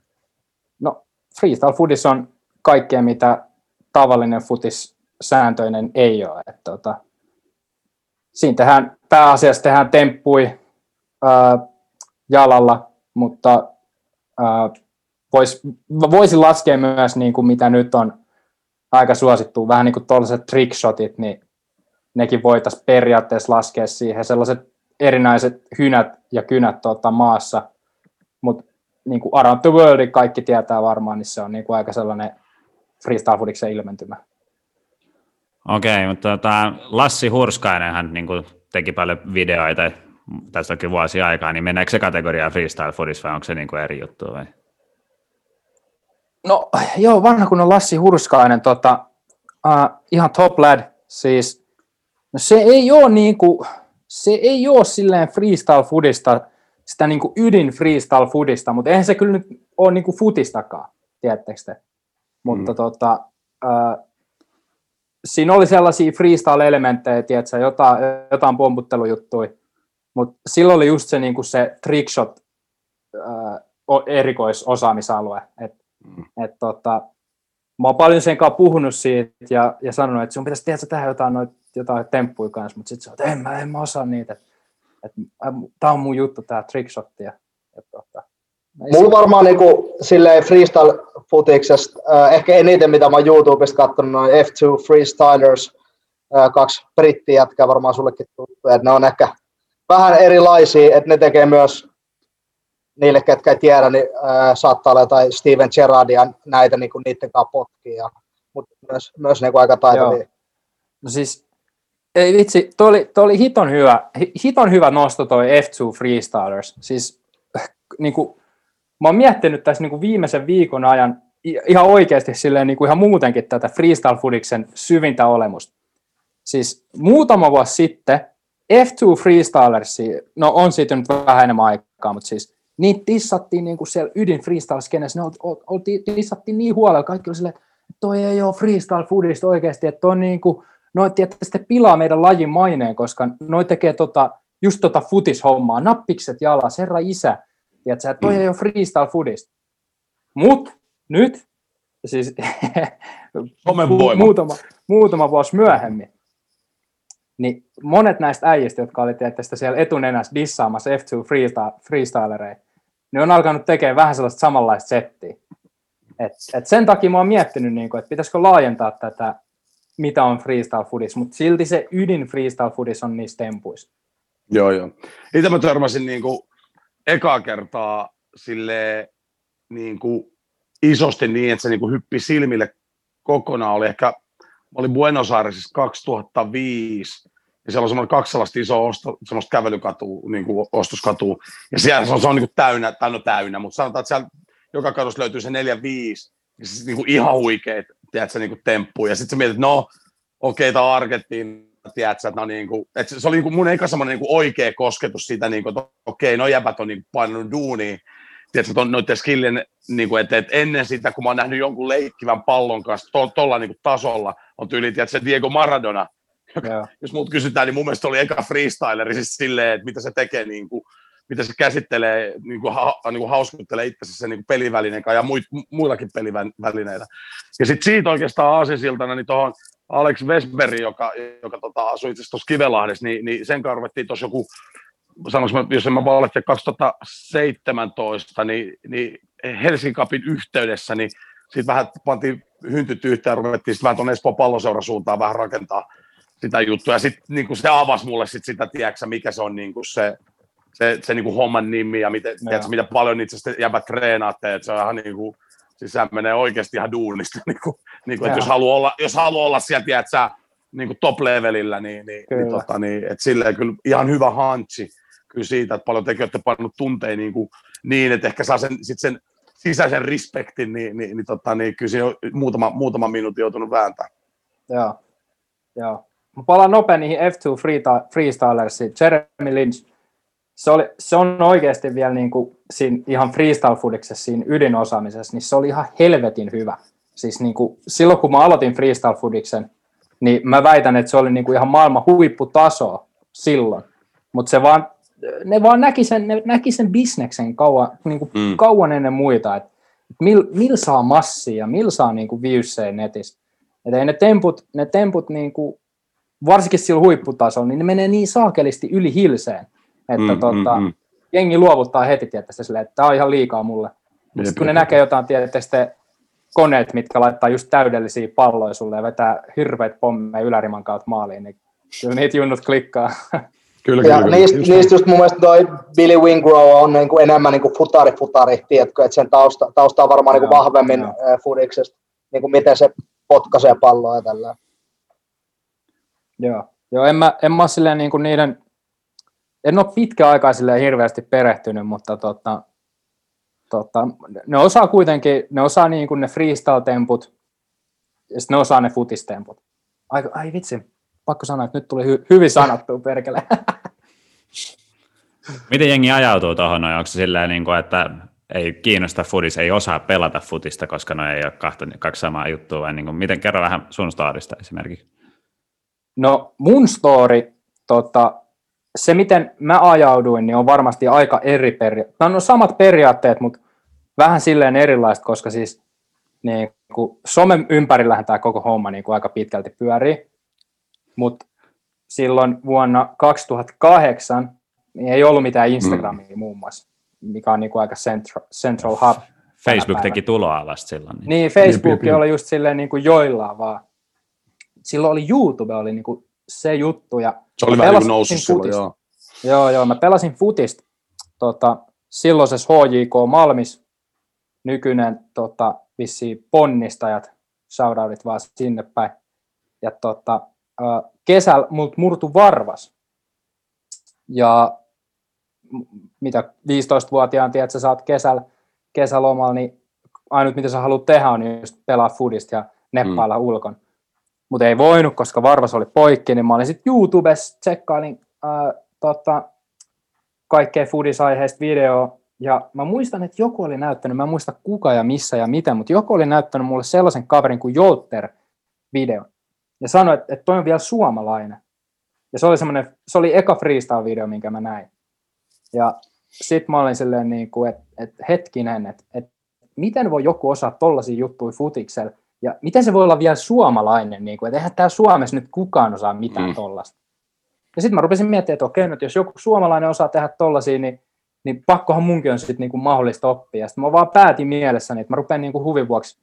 No freestyle footis on kaikkea, mitä tavallinen footis sääntöinen ei ole. Et, tuota, siinä tehdään, pääasiassa tehdään temppui ää, jalalla, mutta ää, Vois, voisin laskea myös, niin kuin mitä nyt on aika suosittu, vähän niin kuin tuollaiset trickshotit, niin nekin voitaisiin periaatteessa laskea siihen. Sellaiset erinäiset hynät ja kynät tuota maassa, mutta niin kuin Around the Worldin kaikki tietää varmaan, niin se on niin kuin aika sellainen freestyle-futiksen ilmentymä. Okei, mutta tota, Lassi Hurskainenhan niin kuin teki paljon videoita tästä onkin vuosia aikaa, niin mennäänkö se kategoriaan freestyle-futis vai onko se niin kuin eri juttu vai? No joo, vanha kun on Lassi Hurskainen, tota, uh, ihan top lad, siis no se ei ole niinku, se ei ole silleen freestyle foodista, sitä niinku ydin freestyle foodista, mutta eihän se kyllä nyt ole niinku futistakaan, tiedättekö te, mutta mm. tota, uh, siinä oli sellaisia freestyle-elementtejä, tiedätkö, jotain, jotain pomputtelujuttuja, mutta silloin oli just se niinku se trickshot uh, erikoisosaamisalue, että Et tota, mä oon paljon sen kanssa puhunut siitä ja, ja sanonut, että sun pitäisi tehdä tehdä jotain, noit, jotain temppuja kanssa, mutta sit se on, että en mä, en mä osaa niitä. Et, et, tää on mun juttu, tää trickshotti. Ja, et, tota, mulla varmaan niinku, silleen freestyle-futiksesta, äh, ehkä eniten mitä mä oon YouTubesta katsonut, noin F two Freestylers, äh, kaksi brittijätkää varmaan sullekin tuttuja, että ne on ehkä vähän erilaisia, että ne tekee myös niille, ketkä ei tiedä, niin äh, saattaa olla jotain Steven Gerrardian näitä niin niiden kanssa potkia. mutta myös, myös niin kuin aika taitavia. No siis, ei vitsi, toi oli, toi oli hiton hyvä, hiton hyvä nosto toi F two Freestylers. Siis, niin kuin, mä oon miettinyt tässä niin kuin viimeisen viikon ajan ihan oikeasti silleen, niin kuin ihan muutenkin tätä freestyle-foodiksen syvintä olemusta. Siis muutama vuosi sitten F two Freestylersia, no on siitä nyt vähän enemmän aikaa, mutta siis niitä dissattiin niin kuin siellä ydin freestyle-skenessä, ne ol, ol, ol, dissattiin niin huolella, kaikki oli silleen, että toi ei ole freestyle-foodista oikeasti, että toi on niin kuin, noin tietysti pilaa meidän lajin maineen, koska noi tekee tota, just tota futishommaa, nappikset jalas, herra isä, tiedätkö, että toi ei ole freestyle-foodista. Mut nyt, siis muutama, muutama vuosi myöhemmin, niin monet näistä äijistä, jotka oli tietysti siellä etunenässä dissaamassa F two freestylereita, niin on alkanut tekemään vähän sellaista samanlaista settiä. Et, et sen takia mä oon miettinyt, niin kun, että pitäisikö laajentaa tätä, mitä on freestyle foodis, mutta silti se ydin freestyle foodis on niissä tempuissa. Joo, joo. Itse mä törmäsin niin kuin ekaa kertaa silleen niin kuin isosti niin, että se niin kuin hyppi silmille kokonaan. Oli ehkä, mä olin Buenos Airesissa kaksituhattaviisi, ja siellä on semmoinen kaksi sellaista isoa osto, semmoista kävelykatua, niin kuin ostoskatua, ja siellä se on, se on niin kuin täynnä, täynnä, täynnä, mutta sanotaan, että siellä joka kadussa löytyy se neljä viisi, ja siis niin kuin ihan huikeet, tiedätkö, niin kuin temppuja. Ja sitten sä mietit, että no, okei, okay, tämä on Argentiin, tiedätkö, että no niin kuin, että se oli niin kuin mun eka semmoinen niin oikea kosketus siitä, niin kuin, että okei, okay, no jäbät on niin painanut duuniin, tiedätkö, noiden skillien, niin kuin, että, että ennen sitä, kun mä oon nähnyt jonkun leikkivän pallon kanssa to, tolla niin kuin tasolla, on tyyli, tiedätkö, Diego Maradona, joka, yeah. Jos mut kysytään, niin mun mielestä oli eka freestyleri, siis silleen, että mitä se tekee, niin kuin, mitä se käsittelee, niin kuin, ha, niin kuin hauskuttelee itsensä sen niin pelivälineen kanssa ja muit, muillakin pelivälineillä. Ja sitten siitä oikeastaan aasinsiltana niin tuohon Alex Vesberg, joka, joka tota, asui itse asiassa tuossa Kivenlahdessa, niin, niin sen kanssa ruvettiin tuossa joku, sanoisin, jos en mä valitse kaksituhattaseitsemäntoista, niin, niin Helsingin Cupin yhteydessä, niin siitä vähän pantiin hyntyt yhteen ja ruvettiin sitten vähän tuonne Espon palloseuraan suuntaan vähän rakentaa sitä juttua. Ja sitten niin se avasi mulle sit sitä, tiedätkö, mikä se on niin se... se, se niinku homman nimi ja miten, tiedätkö, mitä paljon itse asiassa jäbät treenaatte, että se on ihan niinku, siis sehän menee oikeasti ihan duunista, niinku, niinku, että jos haluaa olla, jos haluaa olla siellä, tiedätkö, niinku top-levelillä, niin, niin, niin, tota, niin että silleen kyllä ihan hyvä hantsi kyllä siitä, että paljon tekin olette pannut tunteja niinku, niin, että ehkä saa sen, sit sen sisäisen respektin, niin, niin, niin, tota, niin kyllä siinä on muutama, muutama minuutin joutunut vääntämään. Joo, joo. Mä palaan nopea niihin F two freestylersiin, Jeremy Lynch. Se, oli, se on oikeasti vielä niin kuin siinä ihan freestyle-foodiksessa, siinä ydinosaamisessa, niin se oli ihan helvetin hyvä. Siis niin kuin silloin, kun mä aloitin freestyle-foodiksen, niin mä väitän, että se oli niin kuin ihan maailman huipputasoa silloin. Mutta vaan, ne vaan näki sen, ne näki sen bisneksen kauan, niin kuin mm. kauan ennen muita, että mil, mil saa massia ja mil saa niin kuin viysseja netissä. Että ne temput, ne temput niin kuin, varsinkin sillä huipputasolla, niin ne menee niin saakelisti yli hilseen. Että mm, tota, mm, mm. jengi luovuttaa heti tietysti silleen, että tämä on ihan liikaa mulle. Sitten kun ne näkee jotain tietysti koneet, mitkä laittaa just täydellisiä palloja sulle ja vetää hirveät pommeja yläriman kautta maaliin, niin kyllä niitä junnut klikkaa. Kyllä, kyllä, ja kyllä. Niistä just, niist just mun mielestä toi Billy Wingrove on niinku enemmän niinku futari-futari, tiedätkö, että sen tausta, tausta on varmaan no, niinku vahvemmin no. fudiksesta, niinku miten se potkaisee palloa ja tällä. Joo, Joo en, mä, en mä ole silleen niinku niiden... En ole pitkään aikaa silleen hirveästi perehtynyt, mutta tota, tota, ne osaa kuitenkin, ne osaa niin kuin ne freestyle-temput, ja sitten ne osaa ne futistemput. Ai, ai vitsi, pakko sanoa, että nyt tuli hy- hyvin sanottua perkele. Miten jengi ajautuu tuohon? Onko se silleen, niin kuin, että ei kiinnosta futis, ei osaa pelata futista, koska ne ei ole kahta, kaksi samaa juttua? Vai niin kuin, miten, kerro vähän sun storista esimerkiksi. No mun story... Tota, se, miten mä ajauduin, niin on varmasti aika eri periaatteet. No, no samat periaatteet, mutta vähän silleen erilaiset, koska siis niin kun somen ympärillähän tämä koko homma niin kun aika pitkälti pyörii. Mutta silloin vuonna kaksituhattakahdeksan niin ei ollut mitään Instagramia mm. muun muassa, mikä on niin kun aika central, central hub. Facebook teki tuloa vasta silloin. Niin, niin Facebook oli just silleen niin kun joillaan vaan. Silloin oli YouTube, oli niin kun se juttu ja... Se oli vähän niin kuin noussut silloin, joo. Joo, joo, mä pelasin futista tota, silloisessa H J K Malmis, nykyinen tota, vissiin ponnistajat, shoutoutit vaan sinne päin. Ja tota, kesällä mult murtu varvas. Ja mitä viisitoistavuotiaan, tiedät sä, sä oot kesällä, kesälomalla, niin ainut mitä sä haluat tehdä on just pelaa foodista ja neppailla mm. ulkon. Mutta ei voinut, koska varvas oli poikki, niin mä olin sitten YouTubessa, tsekkailin äh, tota, kaikkea foodisaiheista videoa. Ja mä muistan, että joku oli näyttänyt, mä en muista kuka ja missä ja mitä, mutta joku oli näyttänyt mulle sellaisen kaverin kuin Jolter-videon. Ja sanoi, että, että toi on vielä suomalainen. Ja se oli semmoinen, se oli eka freestyle-video, minkä mä näin. Ja sit mä olin silleen niin kuin, että, että hetkinen, että, että miten voi joku osaa tollaisia juttuja futiksella, ja miten se voi olla vielä suomalainen, niin kuin, että eihän täällä Suomessa nyt kukaan osaa mitään mm. tollasta. Ja sitten mä rupesin miettimään, että okei, nyt jos joku suomalainen osaa tehdä tollaisia, niin, niin pakkohan munkin on sitten niin kuin mahdollista oppia. Ja sitten mä vaan päätin mielessäni, että mä rupean niin kuin huvin vuoksi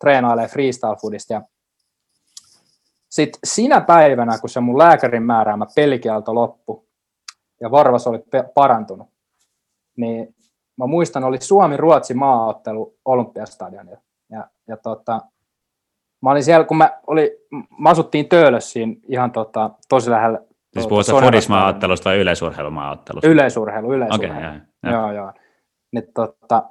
treenailemaan freestyle-foodista. Ja sitten sinä päivänä, kun se mun lääkärin määräämä pelikielto loppui ja varvas oli pe- parantunut, niin mä muistan, oli Suomi-Ruotsi maaottelu Olympiastadionilla. Ja, ja tota, mä olin siellä, kun mä, oli, mä asuttiin Töölössiin ihan tota, tosi lähellä. Siis puhutaan tuota, fodismaaottelusta tai yleisurheilumaaottelusta? Yleisurheilu, yleisurheilu. Okay, yeah, yeah. Joo, joo. Nyt, tota,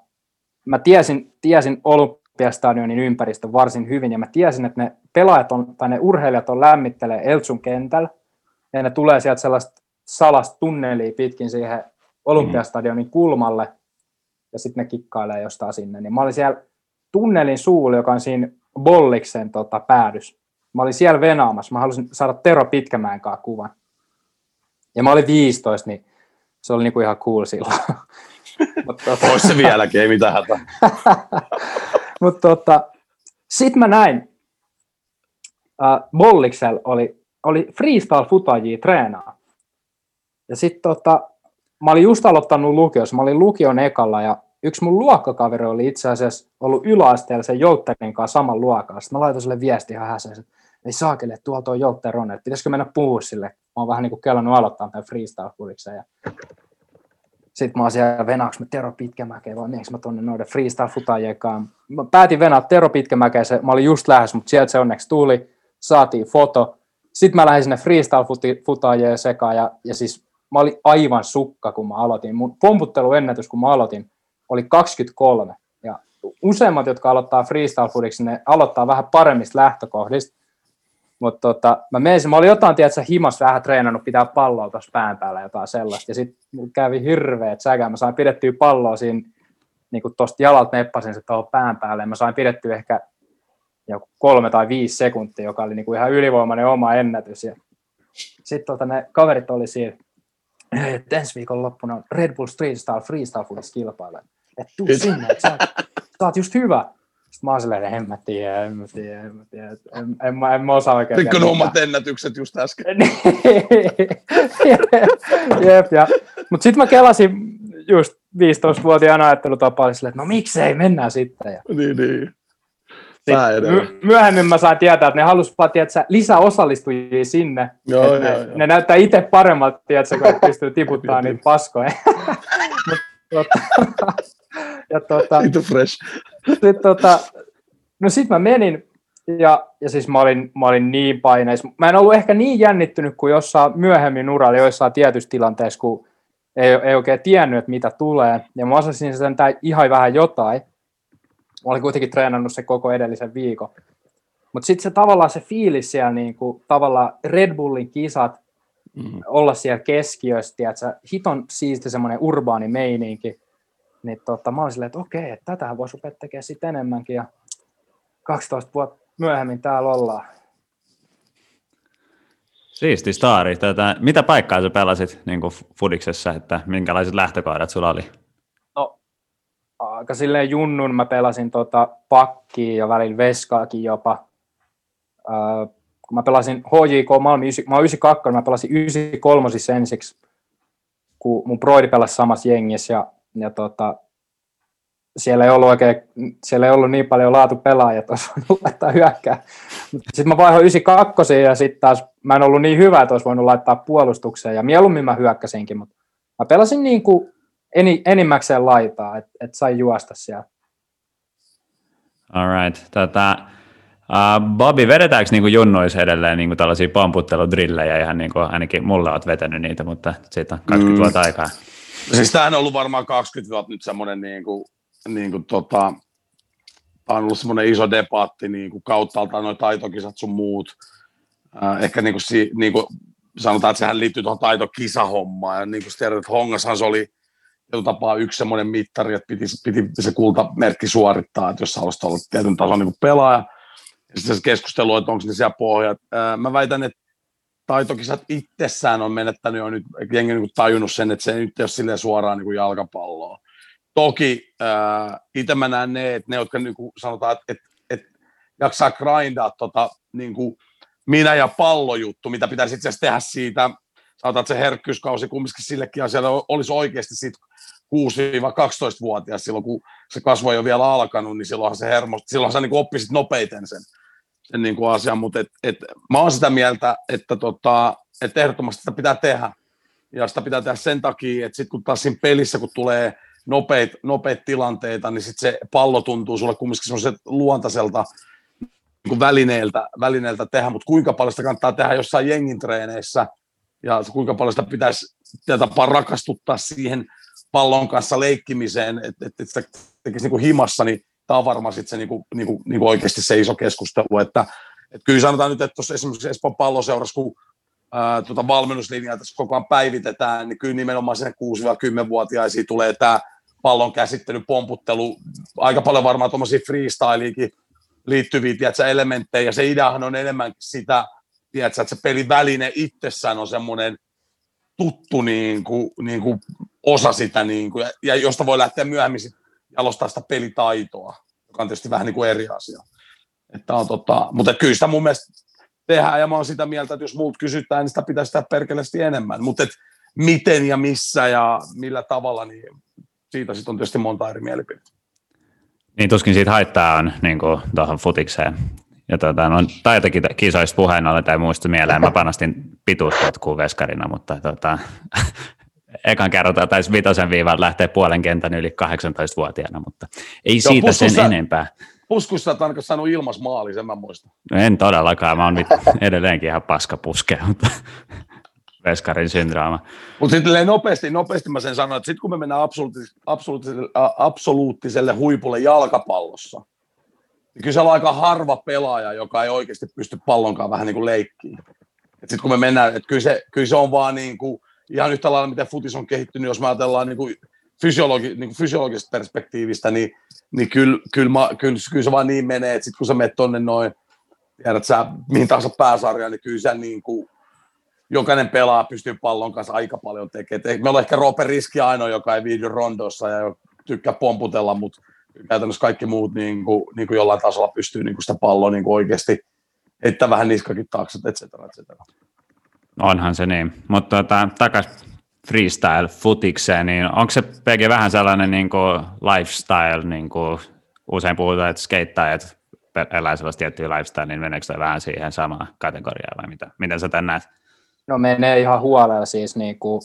mä tiesin, tiesin Olympiastadionin ympäristön varsin hyvin, ja mä tiesin, että ne pelaajat on, tai ne urheilijat on lämmittelee Eltsun kentällä, ja ne tulee sieltä sellaista salasta tunnelia pitkin siihen Olympiastadionin kulmalle, ja sitten ne kikkailee jostain sinne. Niin mä olin siellä tunnelin suulla, joka on siinä Bolliksen tota, päädys. Mä olin siellä venaamassa. Mä halusin saada Tero Pitkämäen kanssa kuvan. Ja mä olin viisitoista, niin se oli niinku ihan cool silloin. tota... Ois se vieläkin, ei mitään hätää. Mut tota, sit mä näin. Uh, Bolliksel oli, oli freestyle-futajia treenaa. Ja sit tota, mä olin just aloittanut lukiossa. Mä olin lukion ekalla ja yksi mun luokkakaveri oli itse asiassa ollut yläasteella sen Joutterin kanssa saman luokan. Sitten mä laitoin sille viesti ihan häsäisen, että ei saakeli, että tuolta on Joutter on, että pitäisikö mennä puhua sille. Mä oon vähän niin kuin kellannut aloittaa tämän freestyle-fudiksen. Sitten mä oon siellä venaanko mä Tero Pitkämäkeä vai meneekö mä tuonne noiden freestyle-futajien. Mä päätin venaa Tero Pitkämäkeä, mä olin just lähes, mutta sieltä se onneksi tuli, saatiin foto. Sitten mä lähdin sinne freestyle-futajien sekaan ja, ja siis mä olin aivan sukka, kun mä aloitin. Mun pomputteluennätys, kun mä aloitin, oli kaksikymmentäkolme, ja useimmat, jotka aloittaa freestyle-foodiksi, ne aloittaa vähän paremmista lähtökohdista, mutta tota, mä menisin, mä olin jotain, tiedätkö, himassa vähän treenannut pitää palloa tuossa pään päällä, jotain sellaista, ja sitten kävi hirveet säkään, mä sain pidettyä palloa siinä, niin kuin tuosta jalalta neppasin se tuohon pään päälle, ja mä sain pidettyä ehkä joku kolme tai viisi sekuntia, joka oli niin kuin ihan ylivoimainen oma ennätys, ja sitten tota, ne kaverit oli siinä, että ensi viikon loppuna on Red Bull Street Style freestyle-foodissa kilpailu. Että tuu sinne, että sä, sä oot just hyvä. Sitten mä oon silleen, en mä tiedä, en mä tiedä, en mä tiedä. En, en, en mä osaa oikein. Rikko ne omat ennätykset just äsken. Jep, ja. Mut sit mä kelasin just viisitoistavuotiaan ajattelutapaa silleen, että no miksei, mennään sitten. Ja. Niin, niin. My- myöhemmin mä sain tietää, että ne halusivat lisää osallistujia sinne. Joo, joo, ne, joo. ne näyttää itse paremmalta, tiedätkö, kun pystyy tiputtamaan niitä paskoja. ja tota, fresh. Sit, tota, no sit mä menin ja, ja siis mä olin, mä olin niin paineissa. Mä en ollut ehkä niin jännittynyt kuin jossain myöhemmin uralla, joissain tietyissä tilanteissa, kun ei, ei oikein tiennyt, että mitä tulee. Ja mä osasin sen ihan vähän jotain. Mä olin kuitenkin treenannut se koko edellisen viikon. Mutta sitten se tavallaan se fiilis siellä, niin kuin, tavallaan Red Bullin kisat, mm-hmm. olla siellä keskiössä, tiedätkö, hiton siisti semmoinen urbaani meininki. Niin tota, mä olin silleen, että okei, että tätähän voisi rupea tekemään sitten enemmänkin. Ja kaksitoista vuotta myöhemmin täällä ollaan. Siisti staari. Tätä, mitä paikkaa sä pelasit niin kuin fudiksessa, että minkälaiset lähtökohdat sulla oli? Aika silleen junnun mä pelasin tota pakkia ja välillä veskaakin jopa. Öö, kun mä pelasin H J K Malmis, mä oon yhdeksänkymmentäkaksi, mä pelasin yhdeksänkymmentäkolme ensiksi, kun mun broidi pelasi samassa jengissä. Ja, ja tota, siellä, ei ollut oikein, siellä ei ollut niin paljon laatupelaajia, että olisi voinut laittaa hyökkää. Sitten mä vaihoin yhdeksänkymmentäkaksi ja sitten taas mä en ollut niin hyvä, että olisi voinut laittaa puolustukseen. Ja mieluummin mä hyökkäsinkin, mutta mä pelasin niin kuin enimmäkseen laitaa, että et sai juosta siellä. All right. Tätä, Uh, Bobby, vedetäänkö niin junnoissa edelleen niin tällaisia pamputteludrillejä? Ihan niin kuin, ainakin mulla olet vetänyt niitä, mutta siitä on kaksikymmentä mm. vuotta aikaa. Siis tämähän on ollut varmaan kaksikymmentä vuotta nyt semmoinen, niin kuin, niin kuin, tota, tämä on ollut semmoinen iso debatti niin kuin kauttaaltaan nuo taitokisat sun muut. Uh, ehkä niin kuin, si, niin kuin sanotaan, että sehän liittyy tuohon taitokisahommaan. Ja niin kuin tiedät, että Hongashan se oli tapaa yksi semmoinen mittari, että piti, piti se kultamerkki suorittaa, että jos sä haluaisit olla tietyn tason niin kuin pelaaja. Sitten se keskustelu, että onko ne siellä pohjat. Mä väitän, että taitokisat itsessään on menettänyt jo nyt, jengi on tajunnut sen, että se ei nyt ole silleen suoraan niin jalkapalloa. Toki äh, itse mä näen ne, että ne, jotka niin kuin sanotaan, että, että jaksaa grindaa tota, niin kuin minä ja pallojuttu, mitä pitäisi itse asiassa tehdä siitä, sanotaan, että se herkkyyskausi kumminkin sillekin asialle olisi oikeasti siitä kuusi kaksitoista-vuotias silloin, kun se kasvo ei ole vielä alkanut, niin silloinhan se hermosti, silloinhan sä niin kuin oppisit nopeiten sen, sen niin kuin asian, mutta et, et, mä oon sitä mieltä, että tota, et ehdottomasti sitä pitää tehdä, ja sitä pitää tehdä sen takia, että sit kun taas siinä pelissä, kun tulee nopeita nopeita tilanteita, niin sit se pallo tuntuu sulle kumminkin semmoiselta luontaiselta niin kuin välineeltä, välineeltä tehdä, mutta kuinka paljon sitä kannattaa tehdä jossain jengin treeneissä, ja kuinka paljon sitä pitäisi tapaa rakastuttaa siihen pallon kanssa leikkimiseen, että et, et sitä tekisi niinku himassa, niin tämä on varmaan sit se niinku, niinku, niinku oikeasti se iso keskustelu. Että, et kyllä sanotaan nyt, että tuossa esimerkiksi Espon palloseurassa, kun ää, tuota valmennuslinjaa tässä koko ajan päivitetään, niin kyllä nimenomaan sinne kuusi-kymmenvuotiaisiin tulee tämä pallon käsittely, pomputtelu, aika paljon varmaan tuommoisia freestyliinkin liittyviä tiedätkö, elementtejä, ja se ideahan on enemmänkin sitä, tiedätkö, että se peliväline itsessään on semmoinen tuttu niin kuin, niin kuin osa sitä, niin kuin, ja josta voi lähteä myöhemmin jalostamaan sitä pelitaitoa, joka on tietysti vähän niin kuin eri asia. Että on, tota, mutta kyllä sitä mun mielestä tehdään, ja mä oon sitä mieltä, että jos muut kysytään, niin sitä pitäisi tehdä perkeleesti enemmän. Mutta et miten ja missä ja millä tavalla, niin siitä sitten on tietysti monta eri mielipidettä. Niin tuskin siitä haittaa on niin kuin tuohon futikseen. Ja tuota, no, taitokisoista puheen ollen tai muista mieleen, mä panostin pituuskotkuun veskarina, mutta tuota, ekan kerran taisi vitosen viivan lähteä puolen kentän yli kahdeksantoistavuotiaana, mutta ei joo, siitä puskusta, sen enempää. Puskusta et ainakaan saanut ilmas maali, sen mä muistan. No en todellakaan, mä oon edelleenkin ihan paskapuskea, mutta veskarin syndrooma. Mutta sitten nopeasti, nopeasti mä sen sanon, että sitten kun me mennään absoluuttis, absoluuttiselle, absoluuttiselle huipulle jalkapallossa, kyllä se on aika harva pelaaja, joka ei oikeasti pysty pallonkaan vähän niin kuin leikkiin. Sitten kun me mennään, että kyllä se, kyllä se on vaan niin kuin, ihan yhtä lailla, miten futis on kehittynyt, jos me ajatellaan niin kuin fysiologi, niin kuin fysiologisesta perspektiivistä, niin, niin kyllä, kyllä, mä, kyllä, kyllä se vaan niin menee, että sitten kun sä menet tonne noin, tiedät sä mihin tahansa pääsarjaan, niin kyllä sä niin kuin, jokainen pelaa pystyy pallon kanssa aika paljon tekemään. Meillä on ehkä Roope Riski ainoa, joka ei viihdy rondossa ja tykkää pomputella, mutta käytännössä kaikki muut niin kuin, niin kuin jollain tasolla pystyy niin kuin sitä palloa niin kuin oikeasti heittämään vähän niskakin taakse, et cetera, et cetera. Onhan se niin, mutta tota, takaisin freestyle-futikseen, niin onko se P G vähän sellainen niin kuin lifestyle, niin kuin usein puhutaan, että skeittaajat elää sellaista tiettyä lifestyle, niin meneekö se vähän siihen samaan kategoriaan vai mitä? Miten sä tämän näet? No menee ihan huolella siis niin kuin,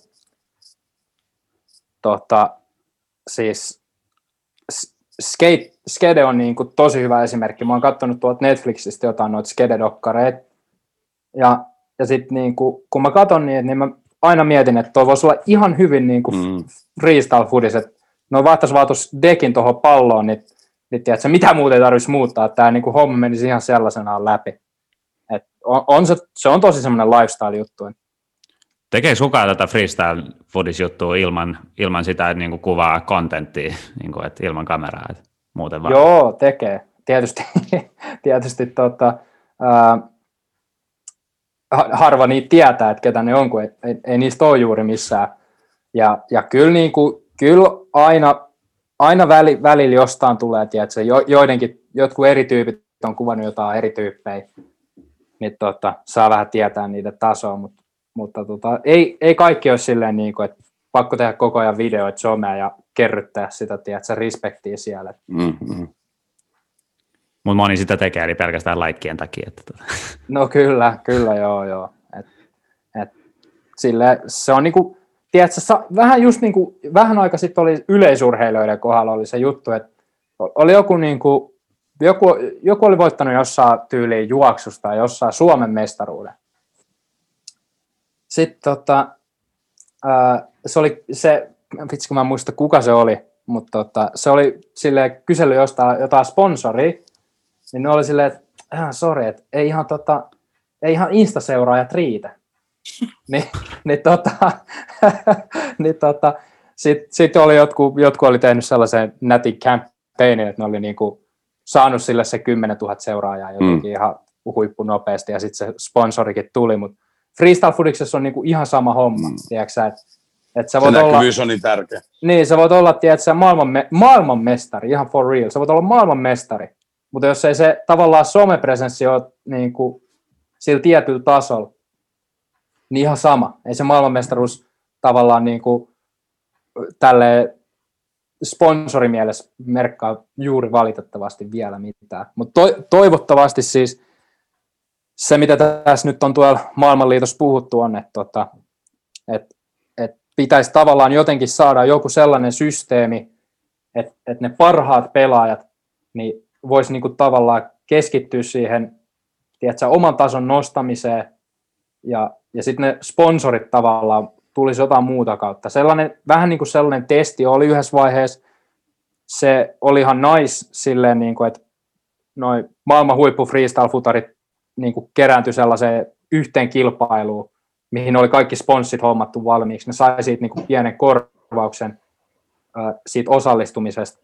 tota, siis Skate, skede on niin kuin tosi hyvä esimerkki. Mä oon katsonut tuolta Netflixistä jotain noita skededokkareita. Ja, ja sitten niin kun mä katson niitä, niin mä aina mietin, että toi voisi olla ihan hyvin niin kuin mm. freestyle foodies. No vaihtaisi vaan tuossa dekin tuohon palloon, niin, niin tiedätkö, mitä muuta ei tarvitsisi muuttaa. Tämä niin kuin homma menisi ihan sellaisenaan läpi. Et on, on se, se on tosi semmoinen lifestyle-juttu. Tekeekö kukaan tätä freestyle-foodis-juttua ilman, ilman sitä niin kuin kuvaa, kontenttia, niin kuin, että ilman kameraa, että muuten vaan? Joo, tekee. Tietysti, tietysti tota, ää, harva niitä tietää, että ketä ne on, kun ei, ei, ei niistä ole juuri missään. Ja, ja kyllä, niin kuin, kyllä aina, aina väli, välillä jostain tulee, tiedätkö, jo, joidenkin, jotkut eri tyypit on kuvannut jotain eri tyyppejä, niin tota, saa vähän tietää niitä tasoa, mutta Mutta tota, ei, ei kaikki ole silleen, niin kuin, että pakko tehdä koko ajan videoita somea ja kerryttää sitä, tiedätkö, respektiä siellä. Mm-hmm. Mutta moni sitä tekee, eli pelkästään laikkien takia. Että tota. No kyllä, kyllä joo joo. Et, et, silleen, se on niin kuin, tiedätkö, sa, vähän just niin kuin, vähän aika sitten oli yleisurheilijoiden kohdalla oli se juttu, että oli joku niin kuin Joku, joku oli voittanut jossain tyyliin juoksusta ja jossain Suomen mestaruuden. Sitten tota, ää, se oli se, vitsi kun mä en muista kuka se oli, mutta tota, se oli silleen kysely jostain, jotain sponsoria, niin ne oli silleen, että äh, sori, että ei ihan, tota, ei ihan Insta-seuraajat riitä. Ni, niin tota, niin tota, sitten sit oli jotkut, jotkut oli tehnyt sellaisen nätin campaignin, että ne oli niinku saanut sille se kymmenentuhatta seuraajaa jotenkin mm. ihan huippu nopeasti, ja sitten se sponsorikin tuli, mutta freestyle-foodiksessa on niinku ihan sama homma, mm. tiedätkö sä, että et sä voit se olla... Se on niin tärkeä. Niin, sä voit olla, tiedätkö sä, maailman, me, maailman mestari, ihan for real, sä voit olla maailman mestari, mutta jos ei se tavallaan somepresenssi ole niinku sillä tietyllä tasolla, niin ihan sama. Ei se maailmanmestaruus tavallaan niinku tälleen sponsorimielessä merkkaa juuri valitettavasti vielä mitään. Mutta to- toivottavasti siis se, mitä tässä nyt on tuolla Maailmanliitossa puhuttu, on, että tota, et, et pitäisi tavallaan jotenkin saada joku sellainen systeemi, että et ne parhaat pelaajat niin voisi niinku tavallaan keskittyä siihen tiedätkö, oman tason nostamiseen ja, ja sitten ne sponsorit tavallaan tulisi jotain muuta kautta. Sellainen, vähän niin kuin sellainen testi oli yhdessä vaiheessa. Se oli ihan nice silleen, niin kuin, että noi maailman huippu freestyle-futarit niin kuin kerääntyi sellaiseen yhteen kilpailuun, mihin oli kaikki sponssit hommattu valmiiksi. Ne sai siitä niin kuin pienen korvauksen äh, siitä osallistumisesta.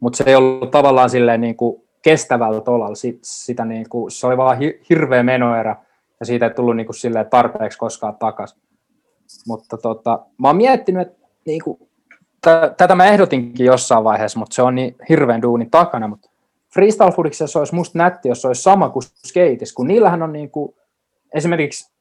Mutta se ei ollut tavallaan silleen niin kuin kestävällä tolalla. Sit, sitä niin kuin, se oli vaan hi- hirveä menoerä ja siitä ei tullut niin kuin silleen tarpeeksi koskaan takaisin. Mutta tota, mä oon miettinyt, että niinku, t- tätä mä ehdotinkin jossain vaiheessa, mutta se on niin hirveän duunin takana. Mutta freestyle footiksessa olisi musta nätti, jos se olisi sama kuin skeitis, kun niillähän on niinku, esimerkiksi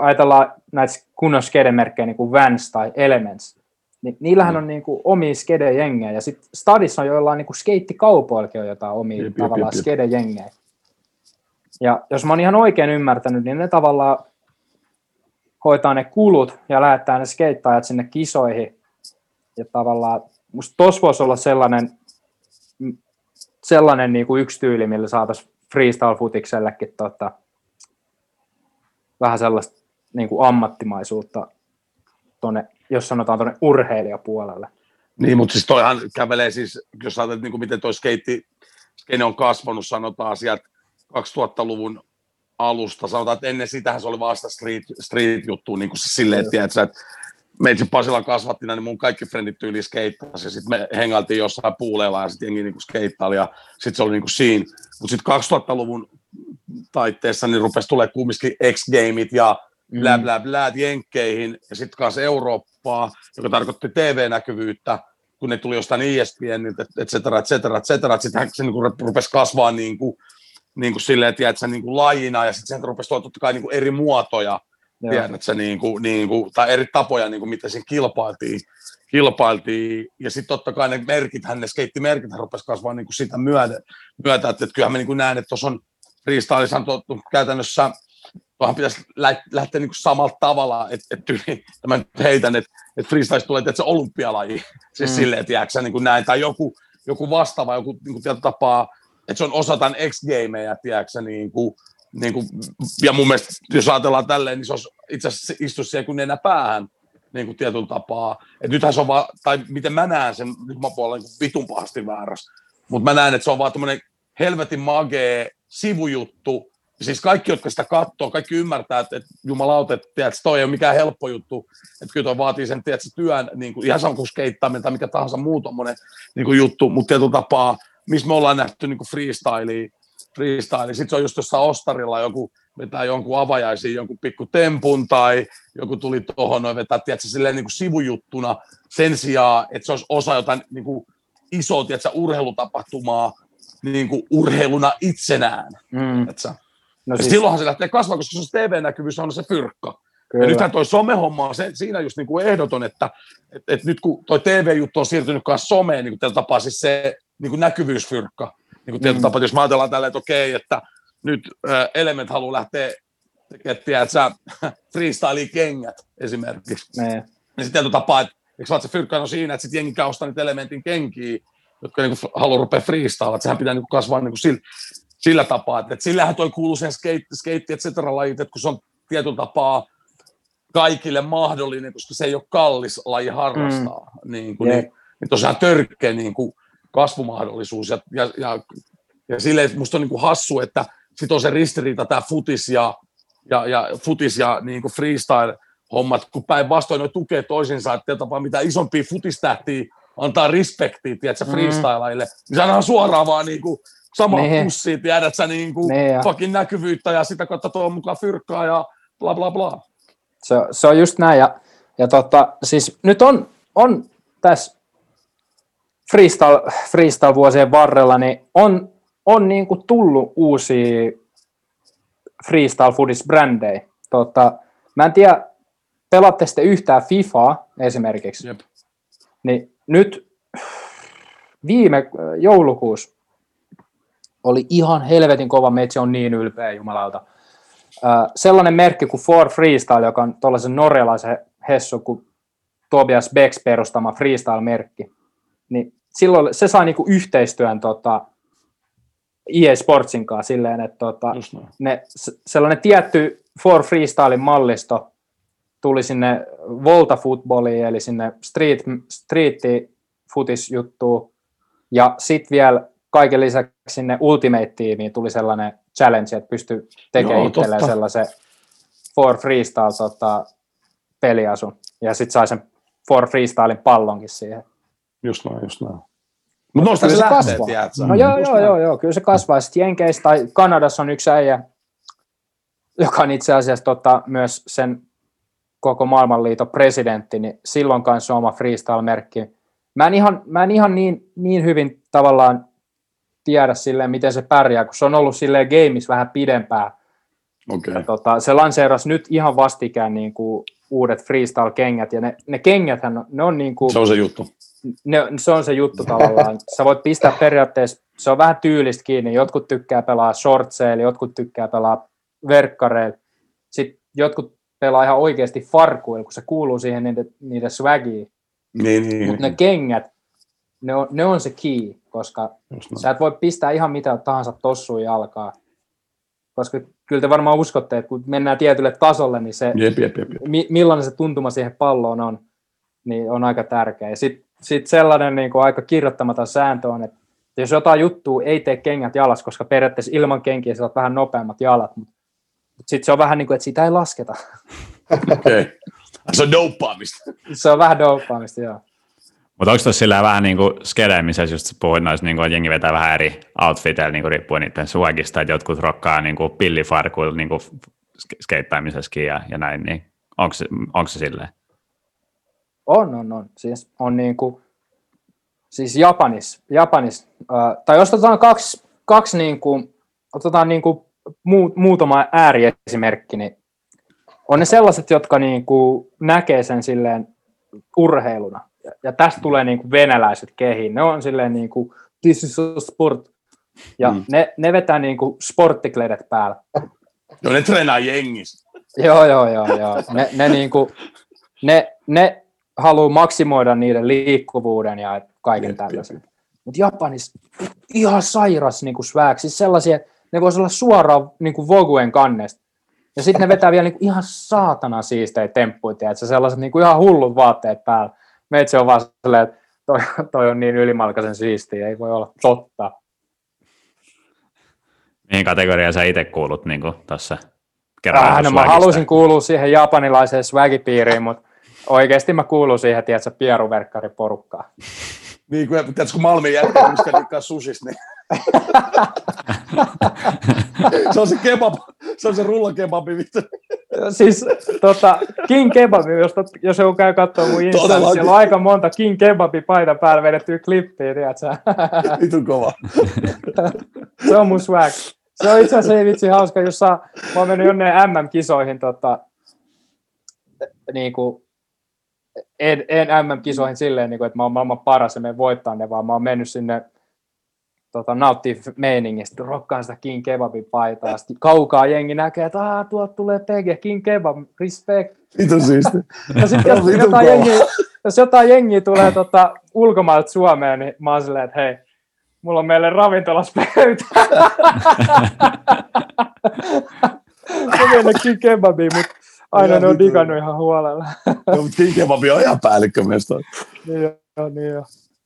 ajatellaan näitä kunnon skedemerkkejä, niin kuin Vans tai Elements, niin niillähän mm. on niinku omia skedejengejä, ja sitten stadissa on joillain niinku skeittikaupoillakin on jotain omia jep, tavallaan jep, jep. skedejengejä. Ja jos mä oon ihan oikein ymmärtänyt, niin ne tavallaan hoitaa ne kulut ja lähettää ne skeittaajat sinne kisoihin. Ja tavallaan musta tossa voisi olla sellainen, sellainen niinku yksi tyyli, millä saataisiin freestyle-futiksellekin tota, vähän sellaista niinku ammattimaisuutta, tonne, jos sanotaan tuonne urheilijapuolelle. Niin, mutta siis toihan kävelee siis, jos ajatellaan, niinku miten toi skeitti, skene on kasvanut, sanotaan sieltä kaksituhattaluvun alusta. Sanotaan, että ennen sitähän se oli vasta street, street-juttu, niin kuin se silleen, tiedätkö, että meitsi Pasilan kasvattina, niin mun kaikki frendit tyyli skeittasi, ja sitten me hengailtiin jossain puuleilla, ja sitten jengi niin kuin skeittaili, ja sitten se oli niin kuin siinä. Mutta sitten kaksituhattaluvun taitteessa niin rupesi tulemaan kumminkin X-gameit ja blä blä blä jenkkeihin, ja sitten kanssa Eurooppaa, joka tarkoitti T V-näkyvyyttä, kun ne tuli jostain E S P N, et cetera, et cetera, et cetera. Sitten se niin kuin rupesi kasvaa niin kuin niin kuin silleen, tiedätkö, niin kuin lajina, ja sitten se rupesi tuolla totta kai niin kuin eri muotoja, tiedätkö, niin kuin, niin kuin, tai eri tapoja, niin kuin miten siinä kilpailtiin, kilpailtiin. Ja sitten totta kai ne merkithän, ne skeittimerkithän rupesi kasvamaan niin kuin sitä myötä, myötä että kyllähän me niin kuin näen, että tuossa on freestylissahan käytännössä, tuohan pitäisi lähteä niin kuin samalla tavalla, että, että mä nyt heitän, että, että freestylissa tulee, tiedätkö, olympialaji, siis mm. silleen, tiedätkö, niin kuin näin, tai joku, joku vastaava, joku niin kuin tietyllä tapaa, että se on osa tämän X-gameja, tiedätkö, niin kuin, niin kuin, ja mun mielestä, jos ajatellaan tälleen, niin se olisi itse asiassa istuisi siihen kuin nenä päähän, niin kuin tietyllä tapaa. Että nythän se on vaan, tai miten mä näen sen, nyt mä puolen niin vitun pahasti väärässä, mutta mä näen, että se on vaan tämmöinen helvetin magee sivujuttu, siis kaikki, jotka sitä katsoo, kaikki ymmärtää, että, että jumalauta, että tiedätkö, toi ei ole mikään helppo juttu, että kyllä toi vaatii sen, tiedätkö, työn, niin kuin, ihan sama kuin skeittaaminen tai mikä tahansa muu tommoinen niin kuin juttu, mutta tietyllä tapaa, missä me ollaan nähty niin freestyliä, freestyliä. Sitten se on just jossain ostarilla, joku vetää jonkun avajaisiin jonkun pikku tempun, tai joku tuli tuohon noin vetää, tiedätkö, silleen niin kuin sivujuttuna sen sijaan, että se olisi osa jotain niin kuin isoa, tiedätkö, urheilutapahtumaa niin kuin urheiluna itsenään. Mm. No siis... Silloinhan se lähtee kasvaa, koska se T V-näkyvyys on se fyrkka. Kyllä. Ja nythän toi somehomma on se, siinä just niin kuin ehdoton, että et, et nyt kun toi T V-juttu on siirtynyt myös someen, niin kuin tällä tapaa siis se, niin kuin näkyvyysfyrkka. Niin kuin tietyllä tapaa, jos me ajatellaan tälleen, että okei, että nyt Element haluaa lähteä tekemään, tiedätkö, freestyle kengät esimerkiksi. Ne. Ja sitten tietyllä tapaa, että eikö se fyrkka on siinä, että sitten jengi ostaa niitä Elementin kenkiä, jotka niinku haluaa rupea freestylaa, että sehän pitää niinku kasvaa niinku sillä, sillä tapaa, että et sillähän toi kuuluu siihen skeitti, et cetera lajit, että kun se on tietyllä tapaa kaikille mahdollinen, koska se ei ole kallis laji harrastaa, mm. niinku, yeah. niin, niin tosiaan törkeä niinku kasvumahdollisuus, ja, ja, ja, ja silleen musta on niinku hassu, että sit on se ristiriita tää futis ja, ja, ja futis ja niinku freestyle hommat, kun päinvastoin ne tukee toisinsa, että tapaa mitä isompia futistähtiä antaa respektiä, tiedätkö, freestylaille, mm. niin sanotaan suoraan vaan niinku samaan pussiin, tiedät sä, niinku fucking näkyvyyttä ja sitä kautta tuo mukaan fyrkkaa ja bla bla bla. Se, se on just näin, ja, ja tota, siis nyt on, on tässä freestyle, freestyle-vuosien varrella, niin on, on niinku tullut uusia freestyle-foodis-brändejä. Tota, mä en tiedä, pelaatte sitten yhtään FIFAa esimerkiksi, Jep. niin nyt viime joulukuussa oli ihan helvetin kova metsi, on niin ylpeä jumalauta. Äh, sellainen merkki kuin For Freestyle, joka on tuollaisen norjalaisen hessu kuin Tobias Becks perustama freestyle-merkki, niin silloin se sai niinku yhteistyön tota, E A Sportsin kanssa silleen, että tota, ne, sellainen tietty For Freestyle mallisto tuli sinne Volta Footballiin, eli sinne street, street-futis-juttuun, ja sitten vielä kaiken lisäksi sinne Ultimate-tiimiin tuli sellainen challenge, että pystyi tekemään itselleen sellaisen For Freestyle-peliasun, tota, ja sitten sai sen For Freestylin pallonkin siihen. Just näin, just näin. Mutta noista se lähtee, tiedätkö? No joo, joo, joo, joo, kyllä se kasvaa. Sitten Jenkeissä tai Kanadassa on yksi äijä, joka on itse asiassa tota, myös sen koko maailmanliiton presidentti, niin silloin kanssa on oma freestyle-merkki. Mä en ihan, mä en ihan niin, niin hyvin tavallaan tiedä silleen, miten se pärjää, kun se on ollut silleen gameissa vähän pidempään. Okay. Tota, se lanseerasi nyt ihan vastikään niin kuin uudet freestyle-kengät, ja ne, ne kengäthän, ne on niin kuin... Se on se juttu. Ne, se on se juttu tavallaan. Sä voit pistää periaatteessa, se on vähän tyylistä kiinni, jotkut tykkää pelaa shortseilla, jotkut tykkää pelaa verkkareilla, sitten jotkut pelaa ihan oikeasti farkuilla, kun se kuuluu siihen niiden, niiden swagiin. Niin, niin, Mutta niin. ne kengät, ne on, ne on se key, koska Just sä et voi pistää ihan mitä tahansa tossuun jalkaa. Koska kyllä te varmaan uskotte, että kun mennään tietylle tasolle, niin se, jep, jep, jep. Mi, millainen se tuntuma siihen palloon on, niin on aika tärkeä. Sitten sit sellainen niin kuin aika kirjoittamaton sääntö on, että jos jotain juttua ei tee kengät jalas, koska periaatteessa ilman kenkiä sä oot vähän nopeammat jalat, mutta sitten se on vähän niin kuin, että siitä ei lasketa. Okei. Okay. Se on dopaamista. Se on vähän dopaamista, joo. Mutta onko tuossa sillä vähän niin kuin skedemisessä, just puhuit noissa, niin kuin jengi vetää vähän eri outfiteillä niin kuin riippuen niiden swagista, että jotkut rokkaa niin kuin pillifarkuilla niin kuin skeittämisessäkin ja, ja näin, niin onko se, onko se silleen? On, on, on. Siis on niin kuin, siis Japanis, Japanis, äh, tai jos otetaan kaksi, kaksi niin kuin, otetaan niin kuin muutama ääriesimerkki, niin on ne sellaiset, jotka niinku näkee sen silleen urheiluna. Ja tästä tulee niinku venäläiset kehiin. Ne on silleen niinku, this is a sport. Ja mm. ne, ne vetää niinku sporttikledet päällä. Joo, ne treenaa jengissä. Joo, joo, joo. joo. Ne, ne, niinku, ne, ne haluaa maksimoida niiden liikkuvuuden ja kaiken tällaisen. Mutta Japanissa ihan sairas niinku swag. Siis sellaisia... Ne voisi olla suoraan niin kuin Voguen kannesta. Ja sitten ne vetää vielä niin kuin ihan saatana siistejä temppuja, tiedätkö? Sellaiset niin kuin ihan hullut vaatteet päällä. Meitsi on vaan silleen, että toi, toi on niin ylimalkaisen siistiä, ei voi olla totta. Mihin kategoriaan sä itse kuulut niin kuin tässä kerran? No, mä halusin kuulua siihen japanilaiseen swagipiiriin, mutta oikeasti mä kuulun siihen, tiedätkö, pieruverkkariporukkaan. Niin kuin, tiedätkö, kun Malmin jätkää musta tykkää sushista, niin... se on se kebab, se on se rullakebabi vittu. Siis tota, King Kebab, jos, jos joku käy kattoo mun Instassa, niin siellä on aika monta King Kebabi paidan päällä vedettyä klippiä, tiiätsä. Vitun kova. Se on mun swag. Se on itse asiassa vitsi hauska, jos saa, mä oon mennyt jonneen M M-kisoihin tota, niinku, en, en M M-kisoihin silleen, niinku, että mä oon maailman paras ja menen voittaa ne, vaan mä oon mennyt sinne Tota, nauttii meiningistä, rokkaan sitä King Kebabin paitaa, sitten kaukaa jengi näkee, että aah, tuolta tulee P G, King Kebab, respect. Ito siisti. Ja sitten jotain jengi, jos jotain jengiä tulee tota, ulkomailta Suomeen, niin mä oon silleen, että hei, mulla on meille ravintolas pöytä. Se mennäkin kebabia, mutta aina ne on digannut ihan huolella. Joo, mutta King Kebabi on ihan päällikkömiestä. Niin joo, niin joo.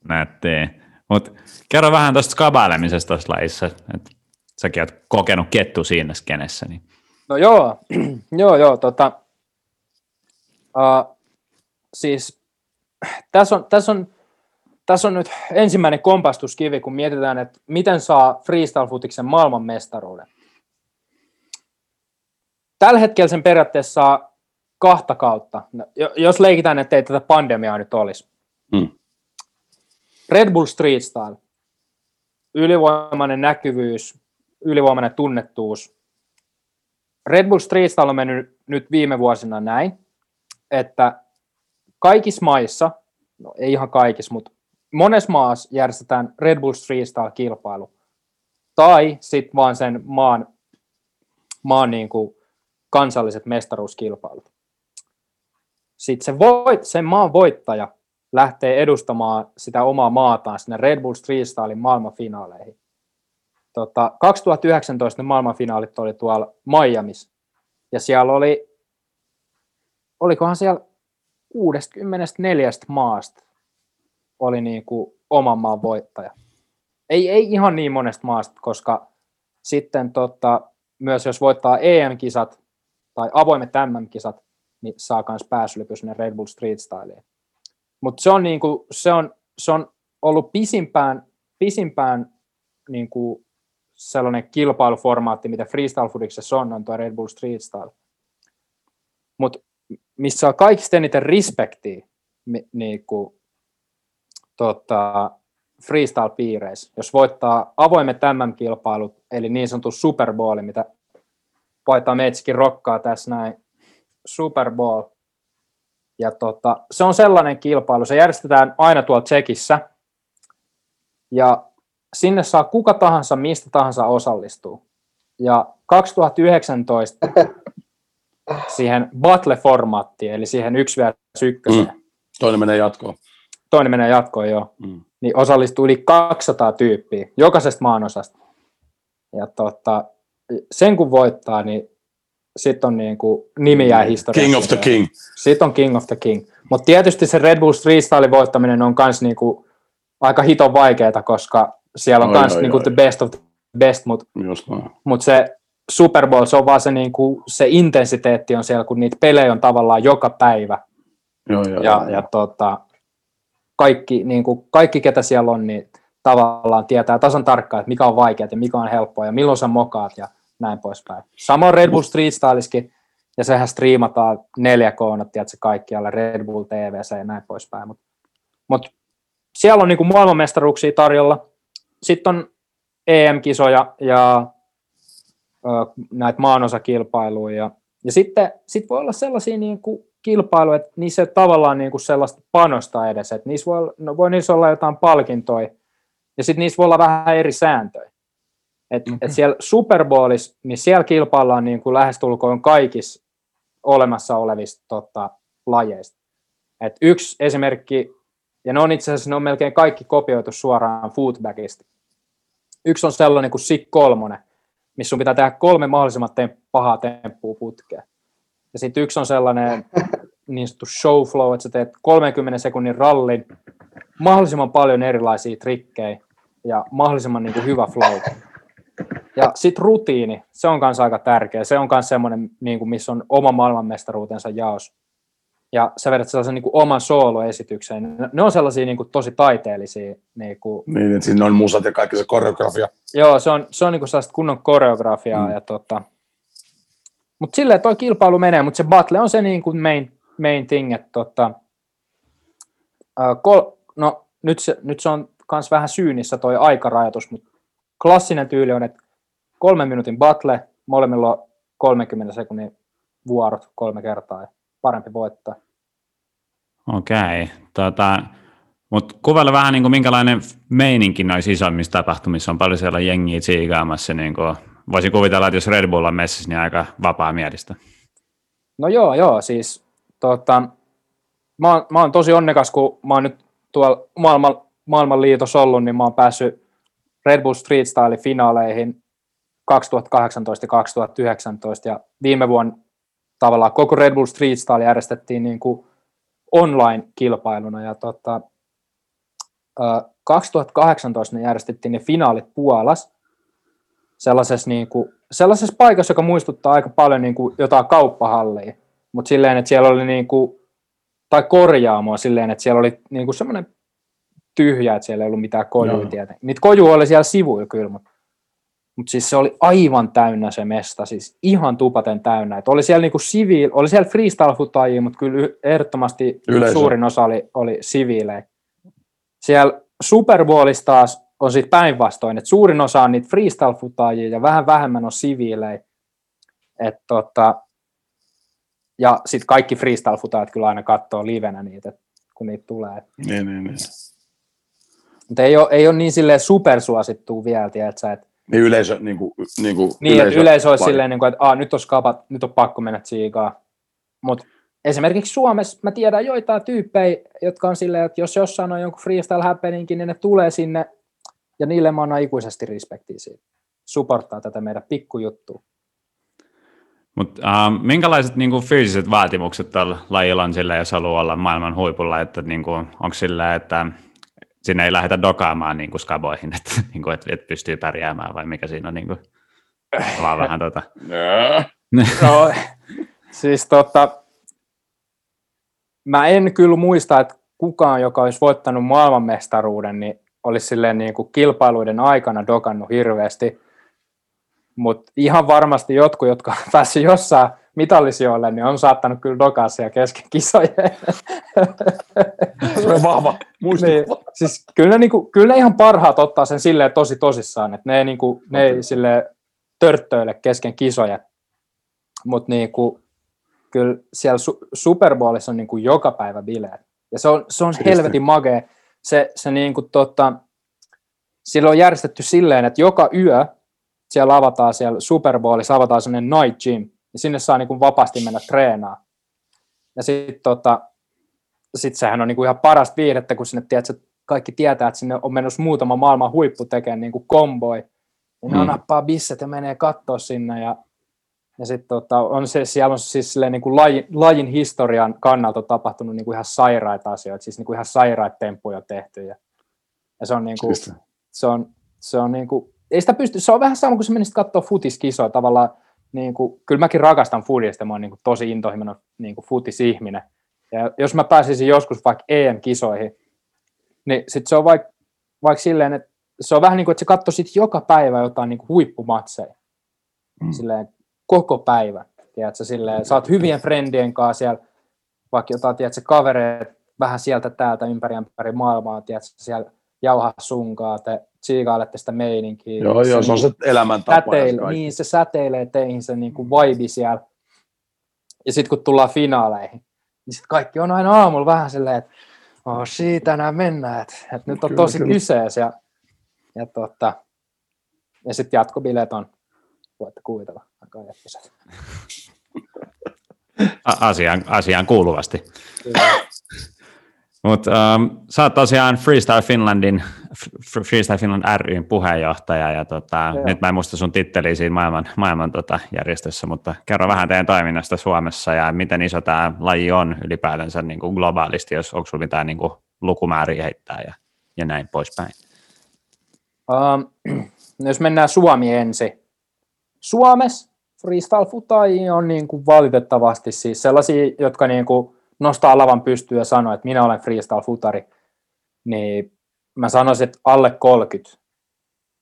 Nättiä. Mut kerro vähän tuosta skabailemisesta tuossa lajissa, että säkin oot kokenut kettu siinä skenessä. Niin. No joo, joo, joo, tota, uh, siis tässä on, täs on, täs on nyt ensimmäinen kompastuskivi, kun mietitään, että miten saa freestyle-futiksen maailmanmestaruuden. Tällä hetkellä sen periaatteessa saa kahta kautta, jos leikitään, että ei tätä pandemiaa nyt olisi. Mm. Red Bull Street Style, ylivoimainen näkyvyys, ylivoimainen tunnettuus. Red Bull Street Style on mennyt nyt viime vuosina näin, että kaikissa maissa, no ei ihan kaikissa, mutta monessa maassa järjestetään Red Bull Street Style-kilpailu. Tai sitten vaan sen maan, maan niin kuin kansalliset mestaruuskilpailut. Sitten se voit, sen maan voittaja lähtee edustamaan sitä omaa maataan sinne Red Bull Street Stylein maailmanfinaaleihin. Tota, kaksituhattayhdeksäntoista ne maailmanfinaalit oli tuolla Miamis, ja siellä oli, olikohan siellä kuusikymmentäneljä maasta oli niin kuin oman maan voittaja. Ei, ei ihan niin monesta maasta, koska sitten tota, myös jos voittaa E M-kisat tai avoimet M M-kisat, niin saa myös pääsylypy sinne Red Bull Street Styleen. Mutta se, niinku, se, on, se on ollut pisimpään, pisimpään niinku sellainen kilpailuformaatti, mitä freestyle-futiksessa on, on tuo Red Bull Street Style. Mutta missä saa kaikista eniten respektiä niinku, tota, freestyle-piireissä, jos voittaa avoimet M M-kilpailut, eli niin sanottu Super Bowl, mitä paitaa meitsikin rokkaa tässä näin, Super Bowl. Ja tota, se on sellainen kilpailu, se järjestetään aina tuolla Tsekissä, ja sinne saa kuka tahansa, mistä tahansa osallistuu. Ja kaksituhattayhdeksäntoista siihen battle-formaattiin, eli siihen yksi vastaan yksi. Mm. Toinen menee jatkoon. Toinen menee jatkoon, joo. Mm. Niin osallistuu yli kaksisataa tyyppiä, jokaisesta maanosasta. Ja tota, sen kun voittaa, niin sitten on niin kuin nimi jää historiassa. King of the king. Sitten on king of the king. Mutta tietysti se Red Bull Street Style voittaminen on kans niin kuin aika hiton vaikeeta, koska siellä on oi, kans oi, niin kuin oi. The best of the best, mutta mut se Super Bowl, se on vaan se, niin kuin, se intensiteetti on siellä, kun niitä pelejä on tavallaan joka päivä. Joo, joo, ja joo. ja tota, kaikki, niin kuin, kaikki, ketä siellä on, niin tavallaan tietää tasan tarkkaan, että mikä on vaikeaa ja mikä on helppoa ja milloin sä mokaat ja näin poispäin. Samoin Red Bull Street Styliskin, ja sehän striimataan neljä koona, tiedätkö, kaikkialla Red Bull T V:ssä ja näin poispäin. Mutta mut siellä on niinku maailmanmestaruuksia tarjolla. Sitten on E M-kisoja ja ö, näitä maanosakilpailuja. Ja, ja sitten sit voi olla sellaisia niinku kilpailuja, että niissä ei tavallaan niinku sellaista panosta edes. Et niissä voi, no, voi niissä olla jotain palkintoja, ja sitten niissä voi olla vähän eri sääntöjä. Että mm-hmm. et siellä Super Bowlissa, niin siellä kilpaillaan niin kuin lähestulkoon kaikissa olemassa olevista tota, lajeista. Et yksi esimerkki, ja ne on itse asiassa, ne on melkein kaikki kopioitu suoraan footbackista. Yksi on sellainen kuin sick kolmonen, missä sun pitää tehdä kolme mahdollisimman tem- pahaa temppua putkeen. Ja sitten yksi on sellainen niin sanottu show flow, että sä teet kolmenkymmenen sekunnin rallin, mahdollisimman paljon erilaisia trikkejä ja mahdollisimman niin kuin hyvä flow. Ja sitten rutiini, se on kanssa aika tärkeä. Se on kanssa semmoinen, niin kuin, missä on oma maailmanmestaruutensa jaos. Ja sä vedät sellaisen niin kuin, oman sooloesityksen. Ne on sellaisia niin kuin, tosi taiteellisia. Niin, kuin... niin, että siinä on musat ja kaikki se koreografia. Joo, se on, se on niin kuin sellaista kunnon koreografiaa. Mm. Tota... Mutta silleen toi kilpailu menee, mutta se battle on se niin kuin main, main thing. Että, tota... Kol... no, nyt, se, nyt se on myös vähän syynissä toi aikarajoitus, mutta klassinen tyyli on, että kolmen minuutin battle, molemmilla on kolmenkymmenen sekunnin vuorot kolme kertaa ja parempi voittaa. Okei, tota, mutta kuvailla vähän niin kuin minkälainen meininki noissa isommissa tapahtumissa on, paljon siellä jengiä tsiikaamassa, niin kuin voisin kuvitella, että jos Red Bull on messissä, niin aika vapaa mielistä. No joo, joo, siis tota, mä oon, mä oon tosi onnekas, kun mä oon nyt tuolla maailman, maailmanliitossa ollut, niin mä oon päässyt Red Bull Street Style -finaaleihin kaksituhattakahdeksantoista ja kaksituhattayhdeksäntoista, ja viime vuonna tavallaan koko Red Bull Street Style järjestettiin niin kuin online-kilpailuna, ja tota, kaksituhattakahdeksantoista ne järjestettiin ne finaalit Puolassa, sellaisessa, niin kuin, sellaisessa paikassa, joka muistuttaa aika paljon niin kuin jotain kauppahallia, mutta silleen, että siellä oli, niin kuin, tai korjaamoa silleen, että siellä oli niin kuin semmoinen tyhjä, että siellä ei ollut mitään kojuja no. tietenkin. Niitä kojuja oli siellä sivuilla kyllä, mutta Mutta siis se oli aivan täynnä se mesta, siis ihan tupaten täynnä. Et oli siellä niinku siviil, oli siellä freestyle-futajia, mutta kyllä ehdottomasti yleisö. Suurin osa oli, oli siviilejä. Siellä Super Bowlissa taas on sitten päinvastoin, että suurin osa on niitä freestyle-futajia ja vähän vähemmän on siviilejä. Et tota, ja sitten kaikki freestyle-futajat kyllä aina katsoo livenä niitä, kun niitä tulee. Niin, niin, niin. Mutta ei ole, ei ole niin silleen supersuosittua vielä, tiedätkö, että niin yleisö, niin kuin, niin kuin niin, yleisö, yleisö olisi silleen, niin kuin, että aah, nyt on skapat, nyt on pakko mennä siikaa. Mutta esimerkiksi Suomessa mä tiedän joitain tyyppejä, jotka on silleen, että jos jossain on jonkun freestyle happeningkin, niin ne tulee sinne, ja niille mä annan ikuisesti respektiä siitä. Supporttaa tätä meidän pikkujuttua. Mutta äh, minkälaiset niin kuin fyysiset vaatimukset tällä lajilla on sillä, jos haluaa olla maailman huipulla, että niin kuin, onko sillä, että sinne ei lähdetä dokaamaan niin kuin skaboihin, että niin kuin, et, et pystyy pärjäämään, vai mikä siinä on niin kuin, vaan vähän tota. No, siis tota, mä en kyllä muista, että kukaan, joka olisi voittanut maailmanmestaruuden, niin olisi silleen niin kuin kilpailuiden aikana dokannut hirveästi, mutta ihan varmasti jotkut, jotka on päässyt jossain mitallisijoille, niin on saattanut kyllä dokaa siellä kesken kisojen. Se on vahva muistutus. Niin, siis kyllä ne, niinku, kyllä ne ihan parhaat ottaa sen silleen tosi tosissaan, että ne ei, niinku, ne ei silleen törttöile kesken kisoja. Mutta niinku, kyllä siellä su- Super Bowlissa on niinku joka päivä bileet. Ja se on, se on helvetin magea. Se, se niinku, tota, sillä on järjestetty silleen, että joka yö siellä avataan siellä Super Bowlissa, avataan sellainen night gym. Ja sinne saa niin kuin vapaasti mennä treenaamaan. Ja sitten tota, sit sehän on niin kuin ihan parasta viihdettä, kun sinne tiedät, että kaikki tietää, että sinne on menossa muutama maailman huippu tekemään niin kuin komboi. Ja ne mm. nappaa bisset ja menee katsoa sinne. Ja, ja sitten tota, on se, siellä on siis silleen niin kuin lajin, lajin historian kannalta tapahtunut niin kuin ihan sairaita asioita, siis niin kuin ihan sairaita temppuja tehty. Ja, ja se on niin kuin, se on, se on niin kuin, ei sitä pysty, se on vähän sama kuin se menisit katsoa futiskisoja tavallaan. Niin kuin, kyllä mäkin rakastan foodista, mä oon niin kuin tosi intohimoinen niin kuin futisihminen. Ja jos mä pääsisin joskus vaikka E M-kisoihin, niin sit se on vaikka vaik silleen, että se on vähän niin kuin, että sä katsoisit joka päivä jotain niin kuin huippumatseja. Mm. Silleen koko päivä, tiedätkö, silleen, sä oot hyvien frendien kanssa siellä, vaikka jotain, tiedätkö, kavereet vähän sieltä täältä ympäri ympäri maailmaa, tiedätkö, siellä jauhaa sunkaa, te tsiikailette sitä meininkiä. Joo, joo, se on se elämäntapa. Niin, se säteilee teihin se niin kuin vibe siellä. Ja sitten kun tullaan finaaleihin, niin sitten kaikki on aina aamulla vähän silleen, että oh, siitä nämä mennään, että et nyt on kyllä, tosi kyseessä. Ja, ja, tota, ja sitten jatkobileet on, voitte kuvitella, aika jättiset. asiaan, asiaan kuuluvasti. Kyllä. Mutta ähm, sä oot tosiaan Freestyle Finlandin, Freestyle Finland ry:n puheenjohtaja, ja tota, nyt mä en muista sun titteliä siinä maailman, maailman tota, järjestössä, mutta kerro vähän teidän toiminnasta Suomessa, ja miten iso tämä laji on ylipäätänsä niin kuin globaalisti, jos onko sulla mitään niin kuin lukumääriä heittää ja, ja näin poispäin. Um, jos mennään Suomi ensin. Suomessa freestyle-futajia on niin kuin valitettavasti siis sellaisia, jotka niin kuin nostaa lavan pystyyn ja sanoo, että minä olen freestyle-futari, niin mä sanoisin, että alle kolmekymmentä.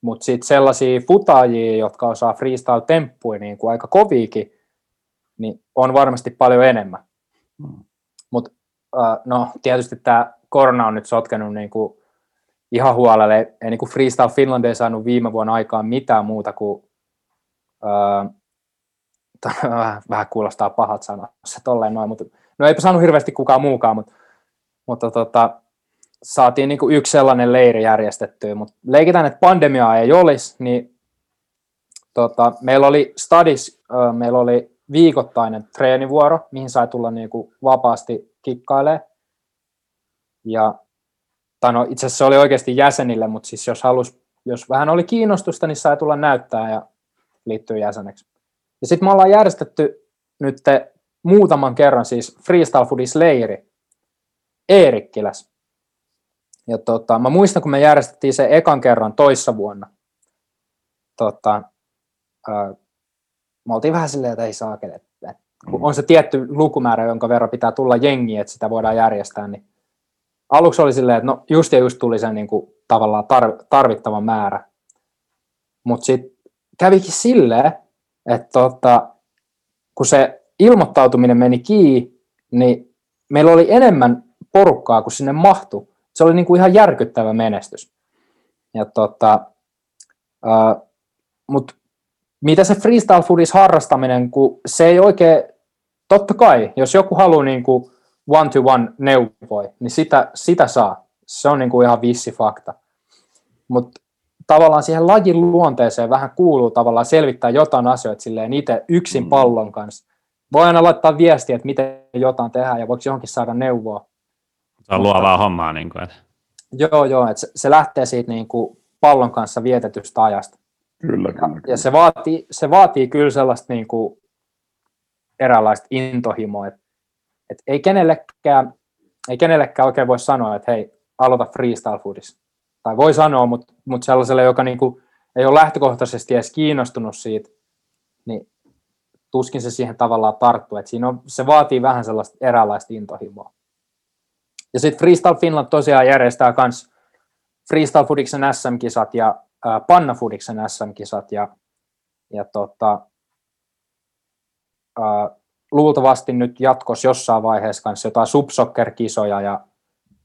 Mutta sitten sellaisia futajia, jotka osaa freestyle-temppuja niin kuin aika koviikin, niin on varmasti paljon enemmän. Mm. Mutta äh, no, tietysti tämä korona on nyt sotkenut niin kuin ihan huolelle. Ei, ei niin kuin Freestyle Finland ei saanut viime vuonna aikaan mitään muuta kuin äh, Vähän, vähän kuulostaa pahat sanat, se tolleen noin, mutta no eipä saanut hirveästi kukaan muukaan, mutta, mutta tota, saatiin niinku yksi sellainen leiri järjestettyä, mutta leikitään, että pandemiaa ei olisi, niin tota, meillä oli studies, äh, meillä oli viikoittainen treenivuoro, mihin sai tulla niinku vapaasti kikkailemaan, ja tai no, itse asiassa se oli oikeasti jäsenille, mutta siis jos halus, jos vähän oli kiinnostusta, niin sai tulla näyttää ja liittyy jäseneksi. Ja sitten me ollaan järjestetty nyt muutaman kerran siis Freestyle Foodies-leiri Eerikkiläs. Ja tota, mä muistan, kun me järjestettiin se ekan kerran toissa vuonna. Tota, äh, me oltiin vähän silleen, että ei saakele. Kun on se tietty lukumäärä, jonka verran pitää tulla jengiä, että sitä voidaan järjestää, niin aluksi oli silleen, että no just ja just tuli sen niin kuin, tavallaan tarvittava määrä. Mutta sitten kävikin silleen, että tota, kun se ilmoittautuminen meni kiinni, niin meillä oli enemmän porukkaa kuin sinne mahtui. Se oli niin kuin ihan järkyttävä menestys. Ja tota, äh, mut mitä se freestyle foodis harrastaminen, kun se ei oikein, totta kai, jos joku haluaa niin kuin one-to-one neuvoi, niin sitä, sitä saa. Se on niin kuin ihan vissi fakta. Mutta tavallaan siihen lajin luonteeseen vähän kuuluu tavallaan selvittää jotain asioita silleen itse yksin pallon kanssa. Voi aina laittaa viestiä, että miten jotain tehdään ja voiko johonkin saada neuvoa. Se on luovaa hommaa. Niin kuin, että... Joo, joo. Että se, se lähtee siitä niin kuin pallon kanssa vietetystä ajasta. Kyllä, kyllä, kyllä. Ja se vaatii, se vaatii kyllä sellaista niin kuin eräänlaista intohimoa. Että, että ei, kenellekään, ei kenellekään oikein voi sanoa, että hei, aloita freestyle foodissa. Tai voi sanoa, mutta, mutta sellaiselle, joka niin kuin ei ole lähtökohtaisesti edes kiinnostunut siitä, niin tuskin se siihen tavallaan tarttuu. Että siinä on, se vaatii vähän sellaista eräänlaista intohimoa. Ja sitten Freestyle Finland tosiaan järjestää myös Freestyle Foodiksen äs äm-kisat ja ää, Panna Foodiksen äs äm-kisat. Ja, ja tota, ää, luultavasti nyt jatkossa jossain vaiheessa kanssa jotain subsoccer-kisoja ja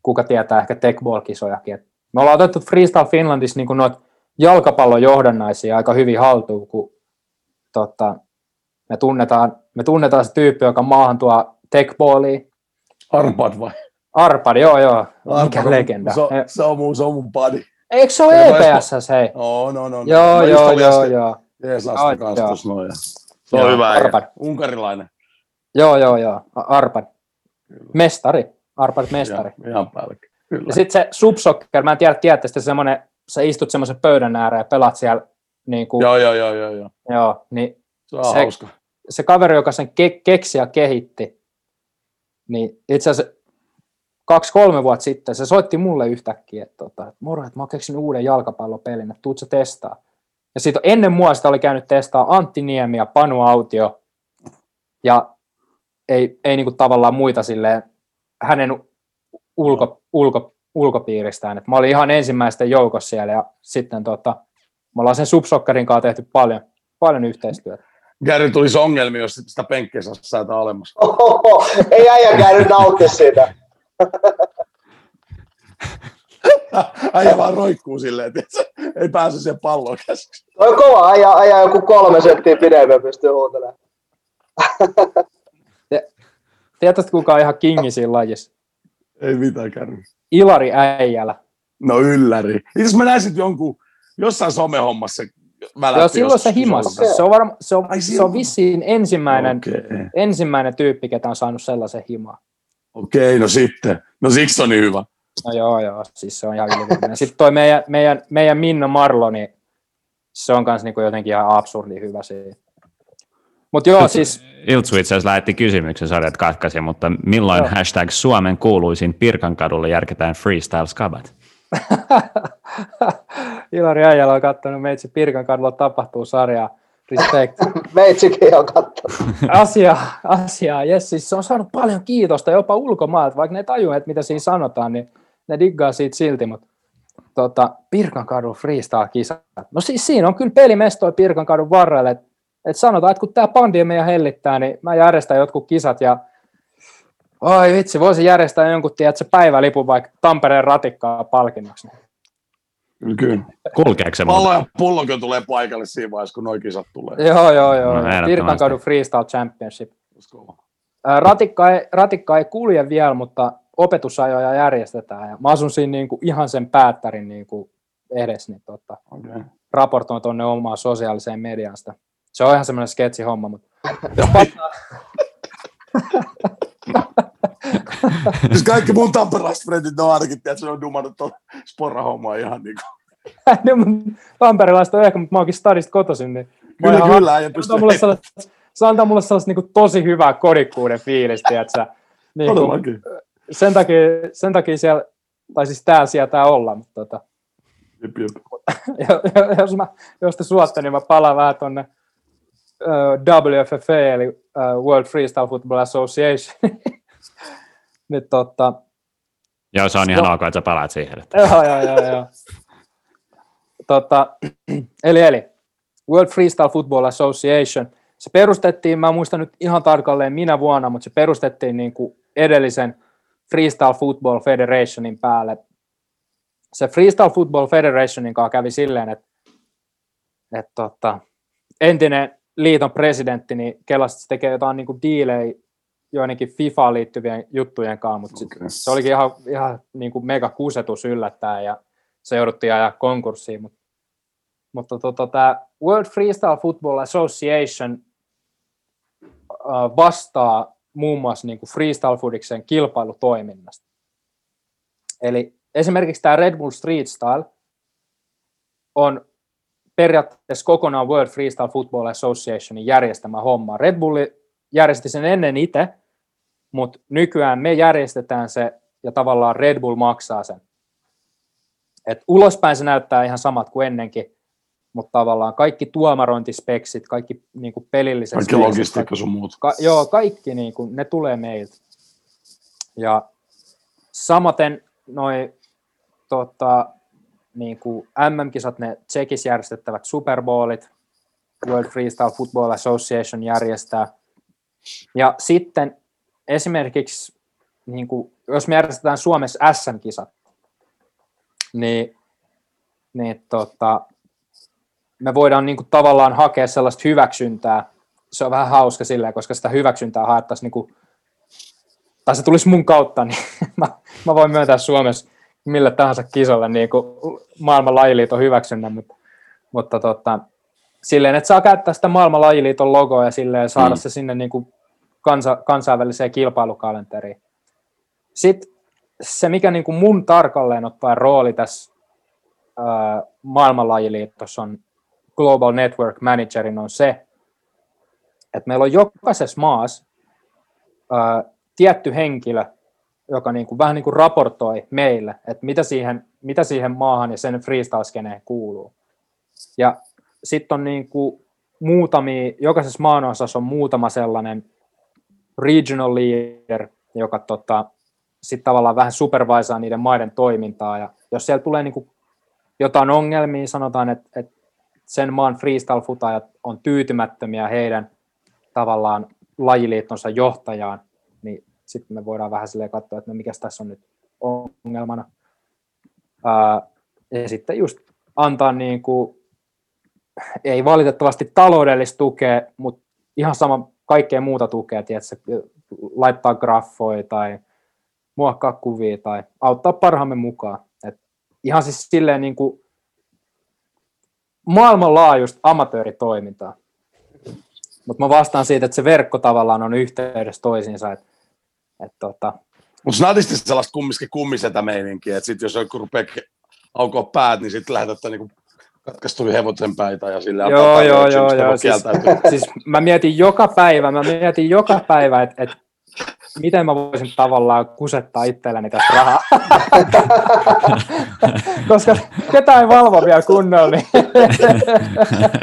kuka tietää ehkä techball-kisojakin. Et me ollaan otettu Freestyle Finlandissa niin noita jalkapallon johdannaisia aika hyvin haltuun, kun tota, me, tunnetaan, me tunnetaan se tyyppi, joka maahan tuo techballia. Arpad vai? Arpad, joo, joo. Mikä Arpad, legenda. Se, se on mun, se on mun buddy. Eikö se ole E P S S, hei? No, no, no. Joo, joo, joo, joo. Jeesasten kanssa tuossa noin. Se on hyvä. Arpad. Unkarilainen. Joo, joo, joo. Arpad. Kyllä. Mestari. Arpad mestari. Ja, ihan päälläkin. Kyllä. Ja sit se subsoccer, mä en tiedä, tietysti semmonen, sä istut semmoisen pöydän ääreen ja pelaat siellä niinku. Joo, joo, joo, joo, joo. Joo, niin. Se on se, hauska. Se kaveri, joka sen ke- keksi ja kehitti, niin itse asiassa kaksi-kolme vuotta sitten se soitti mulle yhtäkkiä, että tota, moro, että mä oon keksinyt uuden jalkapallopelin, että tuut sä testaa. Ja siitä ennen mua sitä oli käynyt testaa Antti Niemi ja Panu Autio ja ei, ei niinku tavallaan muita silleen hänen ulko, ulko, ulkopiiristään. Et mä olin ihan ensimmäisten joukossa siellä ja sitten tota, me ollaan sen subsockerin kanssa tehty paljon, paljon yhteistyötä. Gary tulisi ongelmia, jos sitä penkkiä saa säätää alemmas. Ohoho, ei äijäkään nyt nautte siitä. Aja vaan roikkuu silleen, että ei pääse sen pallon käsiksi. No kova, aja, aja joku kolme senttiä pidemmän pystyy huutelemaan. Tiedätkö kuka on ihan kingi siinä lajissa? Ei mitään kärryä. Ilari Äijälä. No ylläri. Itse mä näin sit jonkun jossain somehommassa. Joo, silloin se himassa. Se on, varma, se on, se on vissiin ensimmäinen, okay. ensimmäinen tyyppi, ketä on saanut sellaisen himaa. Okei, no sitten. No siksi on niin hyvä. No joo, joo, siis se on ihan ylivoimainen. Sitten toi meidän, meidän, meidän Minna Marlo, niin se on kans niinku jotenkin ihan absurdi hyvä siinä. Mut joo, siis... Iltsu itse asiassa lähetti kysymyksen, sarjat katkaisi, mutta milloin joo. hashtag Suomen kuuluisin Pirkankadulle järketään freestyle-skabat? Ilari Äijälä on kattonut, meitsi Pirkankadulla tapahtuu sarjaa. Respect. Meitsikin on kattonut. Asia, asia. Jes, siis se on saanut paljon kiitosta jopa ulkomailta, vaikka ne tajuu, että mitä siinä sanotaan, niin ne diggaa siitä silti, mutta tota, Pirkankadun freestyle-kisat. No siis siinä on kyllä pelimestoja Pirkankadun varrelle, että et sanotaan, että kun tämä pandemia meidän hellittää, niin mä järjestän jotkut kisat ja oi vitsi, voisin järjestää jonkun, tiedätkö, päivälipun vaikka Tampereen ratikkaa palkinnoksi. Kyllä. Kulkeeko se muuta? Pallo ja pullo kyllä tulee paikalle siinä vaiheessa, kun noi kisat tulee. Joo, joo, joo. No, Pirkankadun Freestyle Championship. Ratikka ei, ratikka ei kulje vielä, mutta opetusajoja järjestetään. Ja mä asun siinä niinku ihan sen päättärin niinku edes. Niin tota, okay. Raportoin tuonne omaan sosiaaliseen mediaan sitä. Se on ihan semmoinen sketsihomma, mutta... Kaikki mun tamperelaiset frendit, ne on ainakin, että se on dumannut tuon sporrahommaa ihan niin kuin. Tamperelaista on ehkä, mutta mä oonkin stadista kotoisin, niin kyllä, ihan, kyllä, ja pystyy se antaa mulle sellaista niin tosi hyvää kodikkuuden fiilistä, että sä, niin kuin, sen, takia, sen takia siellä, tai siis täällä sieltä olla, mutta tota, jep, jep. jos, mä, jos te suotte, niin mä palaan vähän tuonne uh, W F F, eli uh, World Freestyle Football Association. Nyt tota... Joo, se on ihan ok, että sä palaat siihen. Joo, joo, joo, joo. Tota, eli, eli World Freestyle Football Association, se perustettiin, mä muistan nyt ihan tarkalleen minä vuonna, mutta se perustettiin niin kuin edellisen Freestyle Football Federationin päälle. Se Freestyle Football Federationin kanssa kävi silleen, että, että tota, entinen liiton presidentti niin kelasi, että se tekee jotain niin kuin diilejä joidenkin FIFAan liittyvien juttujen kanssa, mutta okay. se olikin ihan, ihan niin kuin mega kusetus yllättäen ja se jouduttiin ajaa konkurssiin, mutta Mutta tota, tämä World Freestyle Football Association vastaa muun muassa niinku freestyle-foodiksen kilpailutoiminnasta. Eli esimerkiksi tämä Red Bull Street Style on periaatteessa kokonaan World Freestyle Football Associationin järjestämä homma. Red Bull järjesti sen ennen itse, mutta nykyään me järjestetään se ja tavallaan Red Bull maksaa sen. Et ulospäin se näyttää ihan samat kuin ennenkin. Mutta tavallaan kaikki tuomarointispeksit, kaikki niinku pelilliset... Kaikki logistiikka sun muut. Ka- joo, kaikki niinku, ne tulee meiltä. Ja samaten noi tota, niinku M M-kisat, ne Tsekissä järjestettävät Super Bowlit, World Freestyle Football Association järjestää. Ja sitten esimerkiksi, niinku, jos me järjestetään Suomessa S M-kisat, niin... niin tota, me voidaan niinku tavallaan hakea sellaista hyväksyntää. Se on vähän hauska silleen, koska sitä hyväksyntää haettaisiin, niinku, tai se tulisi mun kautta, niin mä, mä voin myöntää Suomessa millä tahansa kisalle niinku maailman lajiliiton hyväksynnän, mutta, mutta tota, silleen, että saa käyttää sitä maailman lajiliiton logoa ja silleen saada mm. se sinne niinku kansa, kansainväliseen kilpailukalenteriin. Sitten se, mikä niinku mun tarkalleen ottaa rooli tässä ää, maailman lajiliitossa on Global Network Managerin on se, että meillä on jokaisessa maassa ää, tietty henkilö, joka niinku, vähän niin kuin raportoi meille, että mitä siihen, mitä siihen maahan ja sen freestyle-skeneen kuuluu. Ja sitten on niinku muutamia, jokaisessa maanosassa on muutama sellainen regional leader, joka tota, sitten tavallaan vähän supervisea niiden maiden toimintaa. Ja jos siellä tulee niinku jotain ongelmia, sanotaan, että et, sen maan freestyle-futajat on tyytymättömiä heidän tavallaan lajiliittonsa johtajaan, niin sitten me voidaan vähän silleen katsoa, että no mikäs tässä on nyt ongelmana. Ää, ja sitten just antaa niin kuin, ei valitettavasti taloudellista tukea, mutta ihan sama kaikkea muuta tukea, tiedätkö, laittaa graffoja tai muokkaa kuvia tai auttaa parhaamme mukaan. Et ihan siis silleen niin kuin maailmanlaajuista amatööritoimintaa. Mutta mä vastaan siitä, että se verkko tavallaan on yhteydessä toisiinsa. Et, et tota. Mutta se näytisti sellaista kummiskin kummisetä meininkiä, että sitten jos joku rupeaa aukoa päät, niin sitten lähdetään niinku katkaistui hevosen päitä ja silleen... Joo, joo, joo. joo siis, siis mä mietin joka päivä, mä mietin joka päivä, että et, miten mä voisin tavallaan kusettaa itselleni tästä rahaa? Koska ketään ei valvo vielä kunnolla. Niin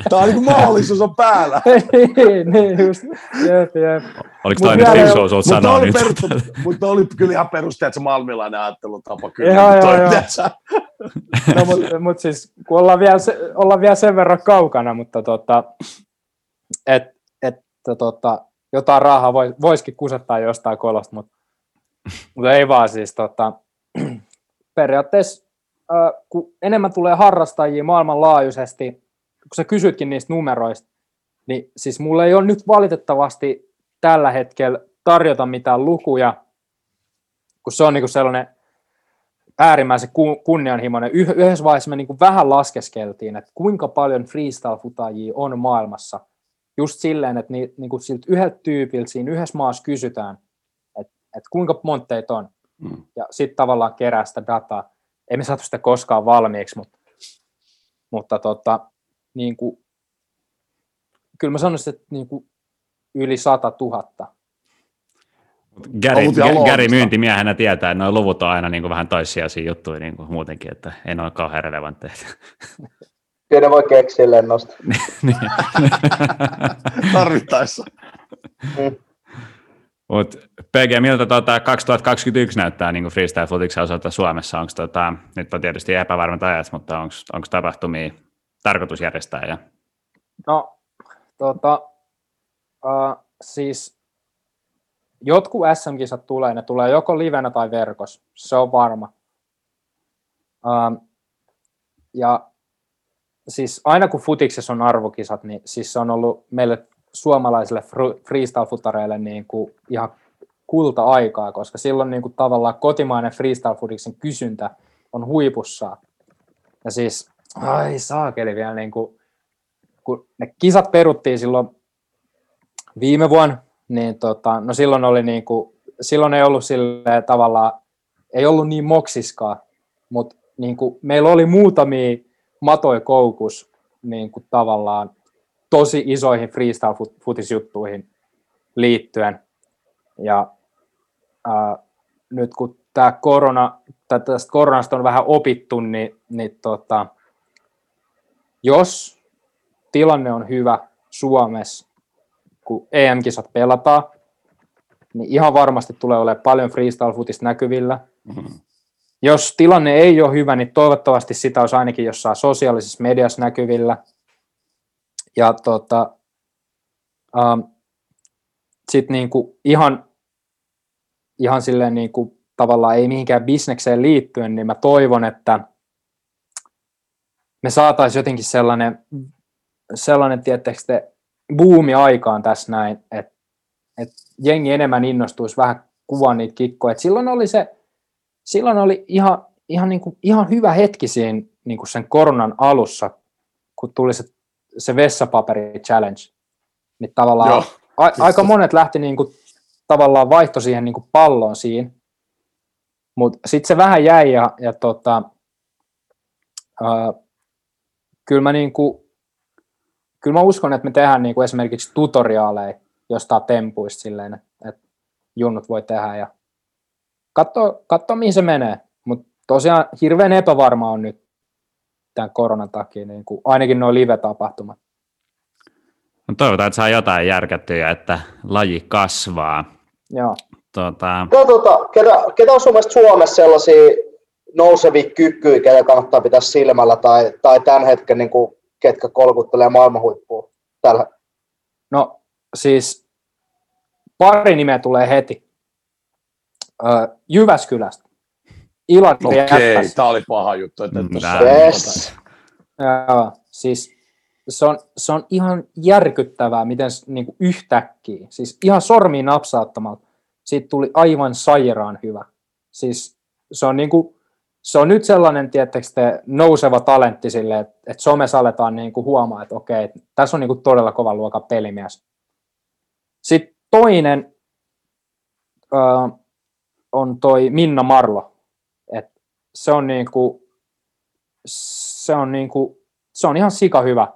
tämä on niin kuin mahdollisuus on päällä. niin, niin just. Jep, jep. Oliko tämä nyt riksous, olet sanaa nyt? Mutta oli kyllä ihan peruste, että se malmilainen ajattelutapa kyllä. Ihan, joo, joo. No, mutta mut siis, kun ollaan vielä, se, ollaan vielä sen verran kaukana, mutta tota, että et, tota, jotain rahaa voisikin kusettaa jostain kolosta, mutta, mutta ei vaan siis tota, periaatteessa, äh, kun enemmän tulee harrastajia maailmanlaajuisesti, kun sä kysytkin niistä numeroista, niin siis mulla ei ole nyt valitettavasti tällä hetkellä tarjota mitään lukuja, kun se on niinku sellainen äärimmäisen kunnianhimoinen. Yhdessä vaiheessa me niinku vähän laskeskeltiin, että kuinka paljon freestyle-futajia on maailmassa. Just silleen, että ni, niinku siltä yhdeltä tyypiltä siinä yhdessä maassa kysytään, että että kuinka monta teitä on. Mm. Ja sitten tavallaan kerää sitä dataa. Ei me saatu sitä koskaan valmiiksi, mutta, mutta tota, niin kuin, kyllä mä sanoisin, että niin kuin yli sata tuhatta. Gäri myyntimiehenä tietää, että nuo luvut on aina niin kuin vähän toissijaisia juttuja niin kuin muutenkin, että ei ne ole kauhean relevantteja. Kyllä ne voi keksiä lennosta. Tarvittaessa. Mm. Mutta P G, miltä tuota kaksituhattakaksikymmentäyksi näyttää niin freestyle-futiksen osalta Suomessa? Onko tuota, nyt on tietysti epävarmat ajat, mutta onko tapahtumia tarkoitus järjestää? Ja... No, tota, äh, siis jotkut S M-kisat tulee, ne tulee joko livenä tai verkossa, se on varma. Ähm, ja siis aina kun futiksessa on arvokisat, niin siis se on ollut meille suomalaisille freestyle-futareille niin kuin ihan kulta-aikaa, koska silloin niin kuin tavallaan kotimainen freestyle-futiksen kysyntä on huipussaan. Ja siis, ai saakeli vielä, niin kuin, kun ne kisat peruttiin silloin viime vuonna, niin tota, no silloin oli niin kuin, silloin ei ollut silleen tavallaan, ei ollut niin moksiskaan, mutta niin kuin meillä oli muutamia matoi koukus niin kuin tavallaan tosi isoihin freestyle-futisjuttuihin liittyen. Ja ää, nyt kun tää korona, tää tästä koronasta on vähän opittu, niin, niin tota, jos tilanne on hyvä Suomessa, kun E M-kisat pelataan, niin ihan varmasti tulee olemaan paljon freestyle-futista näkyvillä. Mm-hmm. Jos tilanne ei ole hyvä, niin toivottavasti sitä olisi ainakin jossain sosiaalisessa mediassa näkyvillä. Ja tota, ähm, sitten niinku ihan, ihan silleen niinku tavallaan ei mihinkään bisnekseen liittyen, niin mä toivon, että me saataisiin jotenkin sellainen, sellainen tietysti buumi aikaan tässä näin, että et jengi enemmän innostuisi vähän kuvaa niitä kikkoja. Et silloin oli se, silloin oli ihan, ihan, niinku, ihan hyvä hetki siinä niinku sen koronan alussa, kun tuli se se vessapaperi challenge, niin tavallaan Joo, a, aika monet lähti niinku, tavallaan vaihto siihen niinku palloon siinä, mutta sitten se vähän jäi ja, ja tota, kyllä mä, niinku, kyl mä uskon, että me tehdään niinku esimerkiksi tutoriaaleja jostain tempuista silleen, että et junnut voi tehdä ja katso, katso mihin se menee, mutta tosiaan hirveän epävarma on nyt tämän koronan takia, niin kuin ainakin nuo live-tapahtumat. No toivotaan, että saa jotain järkättyä, että laji kasvaa. Joo. Tuota... Tuota, ketä, ketä on sun mielestä Suomessa sellaisia nousevia kykyjä, ketä kannattaa pitää silmällä, tai, tai tämän hetken, niin kuin, ketkä kolkuttelee maailmanhuippua tällä? No siis pari nimeä tulee heti. Ö, Jyväskylästä. Ilari Äijälä. Okei, tämä oli paha juttu. Että yes. Joo, siis se on, se on ihan järkyttävää, miten niin kuin yhtäkkiä, siis ihan sormiin napsauttamalla, siitä tuli aivan sairaan hyvä. Siis se on, niin kuin, se on nyt sellainen, tiettekö te, nouseva talentti silleen, että, että somessa aletaan niin kuin huomaa, että okei, että tässä on niin kuin todella kovan luokan pelimies. Sitten toinen äh, on toi Minna Marlo. Se on niinku se on niinku se on ihan sika hyvä.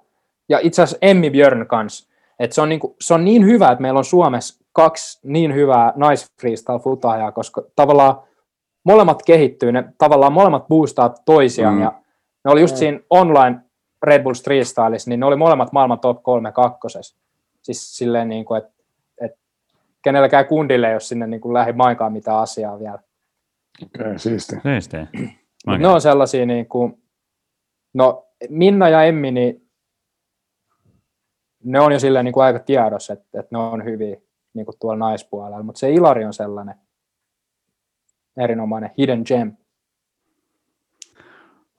Ja itse asiassa Emmi Björn kans, että se on niinku se on niin hyvä, että meillä on Suomessa kaksi niin hyvää nais freestyle futaajaa, koska tavallaan molemmat kehittyy, ne tavallaan molemmat boostaa toisiaan mm. ja ne oli just siinä online Red Bull Street Styleissa, niin ne oli molemmat maailman top kolme kakkosessa. Siis silleen niinku että että kenelläkään kundille ei ole sinne niinku lähimainkaan mitään asiaa vielä. Okei, siistiä. Siistiä. Ne on sellaisia niin kuin, no Minna ja Emmi, niin ne on jo silleen niin kuin aika tiedossa, että, että ne on hyviä niin kuin tuolla naispuolella, mutta se Ilari on sellainen erinomainen hidden gem.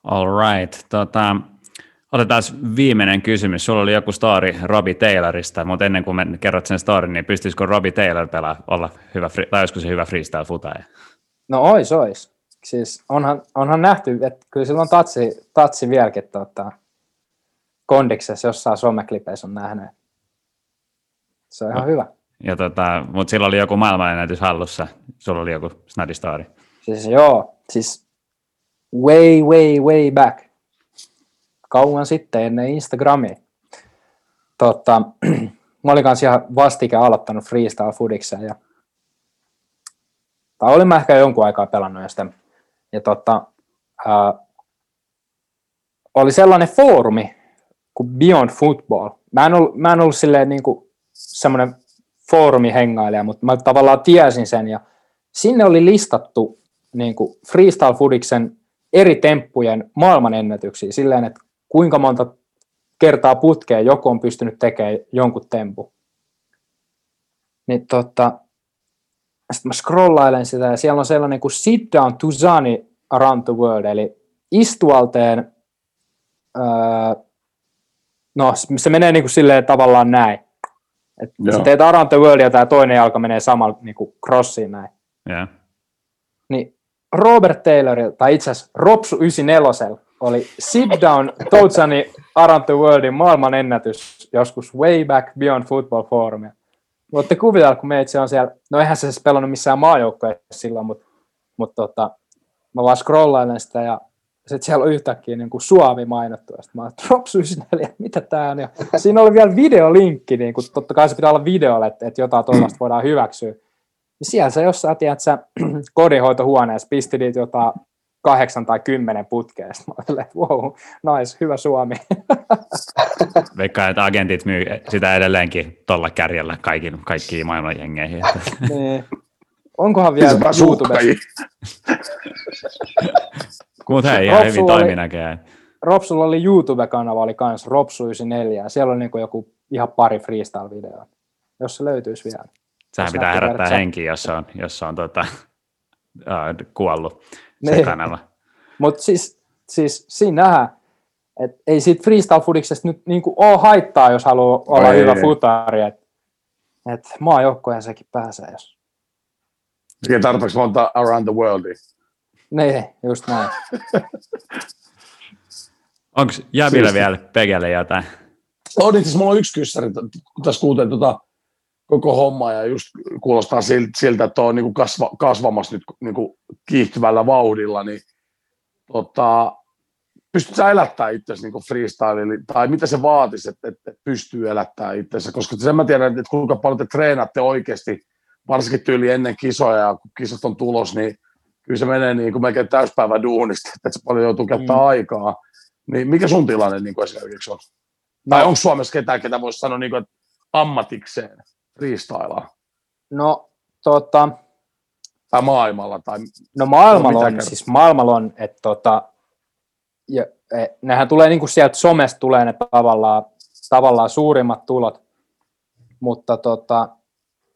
All right. Tota, otetaan viimeinen kysymys. Sulla oli joku story Robbie Taylorista, mutta ennen kuin me kerrot sen storin, niin pystyisikö Robbie Taylor pelaa olla hyvä, tai olisiko se hyvä freestyle-futaja? No ois, ois. Siis onhan, onhan nähty, että kyllä silloin tatsi, tatsi vieläkin tota, kondiksessa jossain someklipeissä on nähnyt. Se on ihan no, hyvä. Ja tota, mut sillä oli joku maailmanennätys hallussa. Sulla oli joku snadistaari. Siis joo, siis way, way, way back. Kauan sitten ennen Instagramia. Totta, mä olin kanssa ihan vastikään aloittanut freestyle-foodiksen. Ja... tai olin mä ehkä jonkun aikaa pelannut jo sitä. Ja totta, ää, oli sellainen foorumi kuin Beyond Football. Mä en ollut, mä en ollut silleen niin kuin semmoinen foorumi-hengailija, mutta mä tavallaan tiesin sen. Ja sinne oli listattu niin kuin freestyle-foodiksen eri temppujen maailmanennätyksiä. Silleen, että kuinka monta kertaa putkeen joku on pystynyt tekemään jonkun tempun. Niin tota, sitten mä scrollailen sitä ja siellä on sellainen kuin sit down Tuzani around the world, eli istualteen, öö, no se menee niin kuin silleen tavallaan näin. Että sä teet around the world ja tää toinen jalka menee samalla niin kuin crossiin näin. Yeah. Niin Robert Taylorilla, tai itse asiassa Ropsu yhdeksänkymmentäneljä oli sit down Tuzani around the worldin maailman ennätys joskus way back Beyond Football Forumia. Voitte kuvitella, kun meitsi on siellä, no eihän se siis pelannut missään maajoukkoissa silloin, mutta mut tota, mä vaan scrollailen sitä ja sitten siellä on yhtäkkiä niin kuin Suomi mainottu. Ja sitten mä ajattelin, Ropsu yhdeksänkymmentäneljä, mitä tää on? Ja siinä oli vielä videolinkki, niin kun totta kai se pitää olla videolle, että et jotain tuollaista voidaan hyväksyä. Ja siellä sä jossain, tiedät sä, kodinhoitohuoneessa pisti niitä jotain kahdeksan tai kymmenen putkeen. Mä ajattelin, että wow, nice, hyvä Suomi. Veikkaan, että agentit myy sitä edelleenkin tuolla kärjellä kaikki, kaikkiin maailman jengeihin. Niin. Onkohan vielä YouTubessa? Mutta hei, ihan Ropsu hyvin toiminäkään. Ropsulla oli YouTube-kanava, oli kans Ropsu yhdeksänkymmentäneljä. Siellä oli niinku joku ihan pari freestyle-videoa, jos se löytyisi vielä. Sehän pitää herättää henkiä, jos on, jos on tota, äh, kuollut se niin kanava. Mutta siis, siis siinä nähdään, että ei siitä freestyle-fudiksesta nyt niinku ole haittaa, jos haluaa olla ei, hyvä ei, futari. Että et maajoukkoja sekin pääsee, jos... Ja tarpeeksi monta around the worldia. Niin, just näin. Onko Jäbillä siis... vielä Pekelle jotain? No niin, siis mulla on yksi kyssäri, kun tässä kuulee tuota koko hommaa ja just kuulostaa siltä, että on niinku kasva, kasvamassa nyt niinku kiihtyvällä vauhdilla, niin tota, pystytkö sä elättämään itsesi niinku freestyle, tai mitä se vaatisi, että, että pystyy elättämään itsensä, koska sen mä tiedän, että kuinka paljon te treenaatte oikeasti, varsinkin tyyli ennen kisoja ja kun kisat on tulos, niin kyllä se menee niin kuin melkein täyspäivän duunista, että se paljon joutuu käyttää mm. aikaa. Niin mikä sun tilanne niin kuin esimerkiksi on? No. Tai onko Suomessa ketään, ketä voisi sanoa, niin kuin, että ammatikseen freestylaa? No, tota... Tai maailmalla? Tai... No maailmalla on, on siis maailmalla on, että tota... Ja, e, nehän tulee niin kuin sieltä somesta tulee ne tavallaan, tavallaan suurimmat tulot, mutta tota...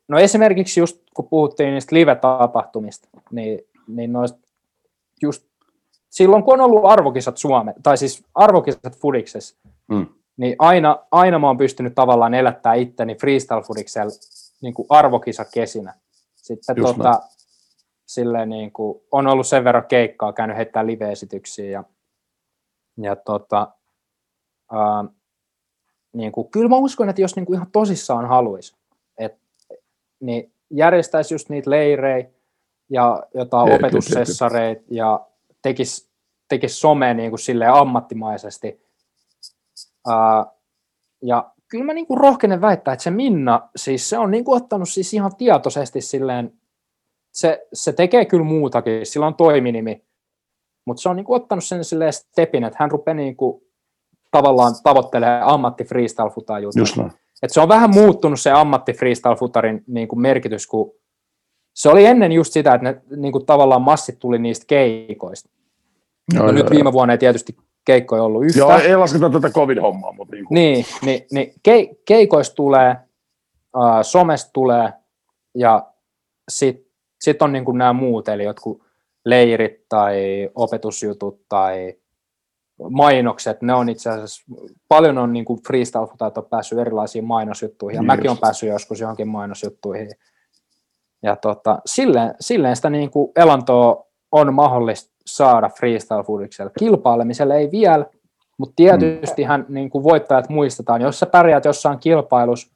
No esimerkiksi just kun puhuttiin niistä live-tapahtumista, niin... niin noista just silloin, kun on ollut arvokisat Suome, tai siis arvokisat fudiksessa, mm. niin aina, aina mä oon pystynyt tavallaan elättää itteni freestyle-fudiksella niin kuin arvokisakesinä. Sitten tota, silleen niin kuin, on ollut sen verran keikkaa, käynyt heittämään live-esityksiä ja, ja tota, ää, niin kuin, kyllä mä uskon, että jos niin kuin ihan tosissaan haluaisi, et, niin järjestäisi just niitä leirejä, ja jotain ei, opetussessareita ei, ei, ei. Ja tekisi tekis somea niin kuin silleen ammattimaisesti. Ää, ja kyllä mä niin kuin rohkenen väittää, että se Minna, siis se on niin kuin ottanut siis ihan tietoisesti silleen, se, se tekee kyllä muutakin, sillä on toiminimi, mutta se on niin kuin ottanut sen silleen stepin, että hän rupeaa niin kuin tavallaan tavoittelemaan ammatti-freestyle-futajuutta. Että se on vähän muuttunut se ammatti-freestyle-futarin niin kuin merkitys, kun se oli ennen just sitä, että ne niin kuin tavallaan massit tuli niistä keikoista. Joo, no, nyt joo, viime vuonna ei tietysti keikkoja ollut yhtä. Joo, ei lasketa tätä covid-hommaa. Mutta niin, kuin. niin, niin, niin ke, keikoista tulee, äh, somesta tulee ja sitten sit on niin kuin nämä muut, eli jotkut leirit tai opetusjutut tai mainokset. Ne on itse asiassa, paljon on niin kuin freestyle-futajat on päässyt erilaisiin mainosjuttuihin ja just. Mäkin on päässyt joskus johonkin mainosjuttuihin. Ja tota, silleen, silleen sitä niin kuin elantoa on mahdollista saada freestyle-fudiksella. Kilpailemisella ei vielä, mutta tietystihän mm. niin kuin voittajat muistetaan. Jos sä pärjäät jossain kilpailussa,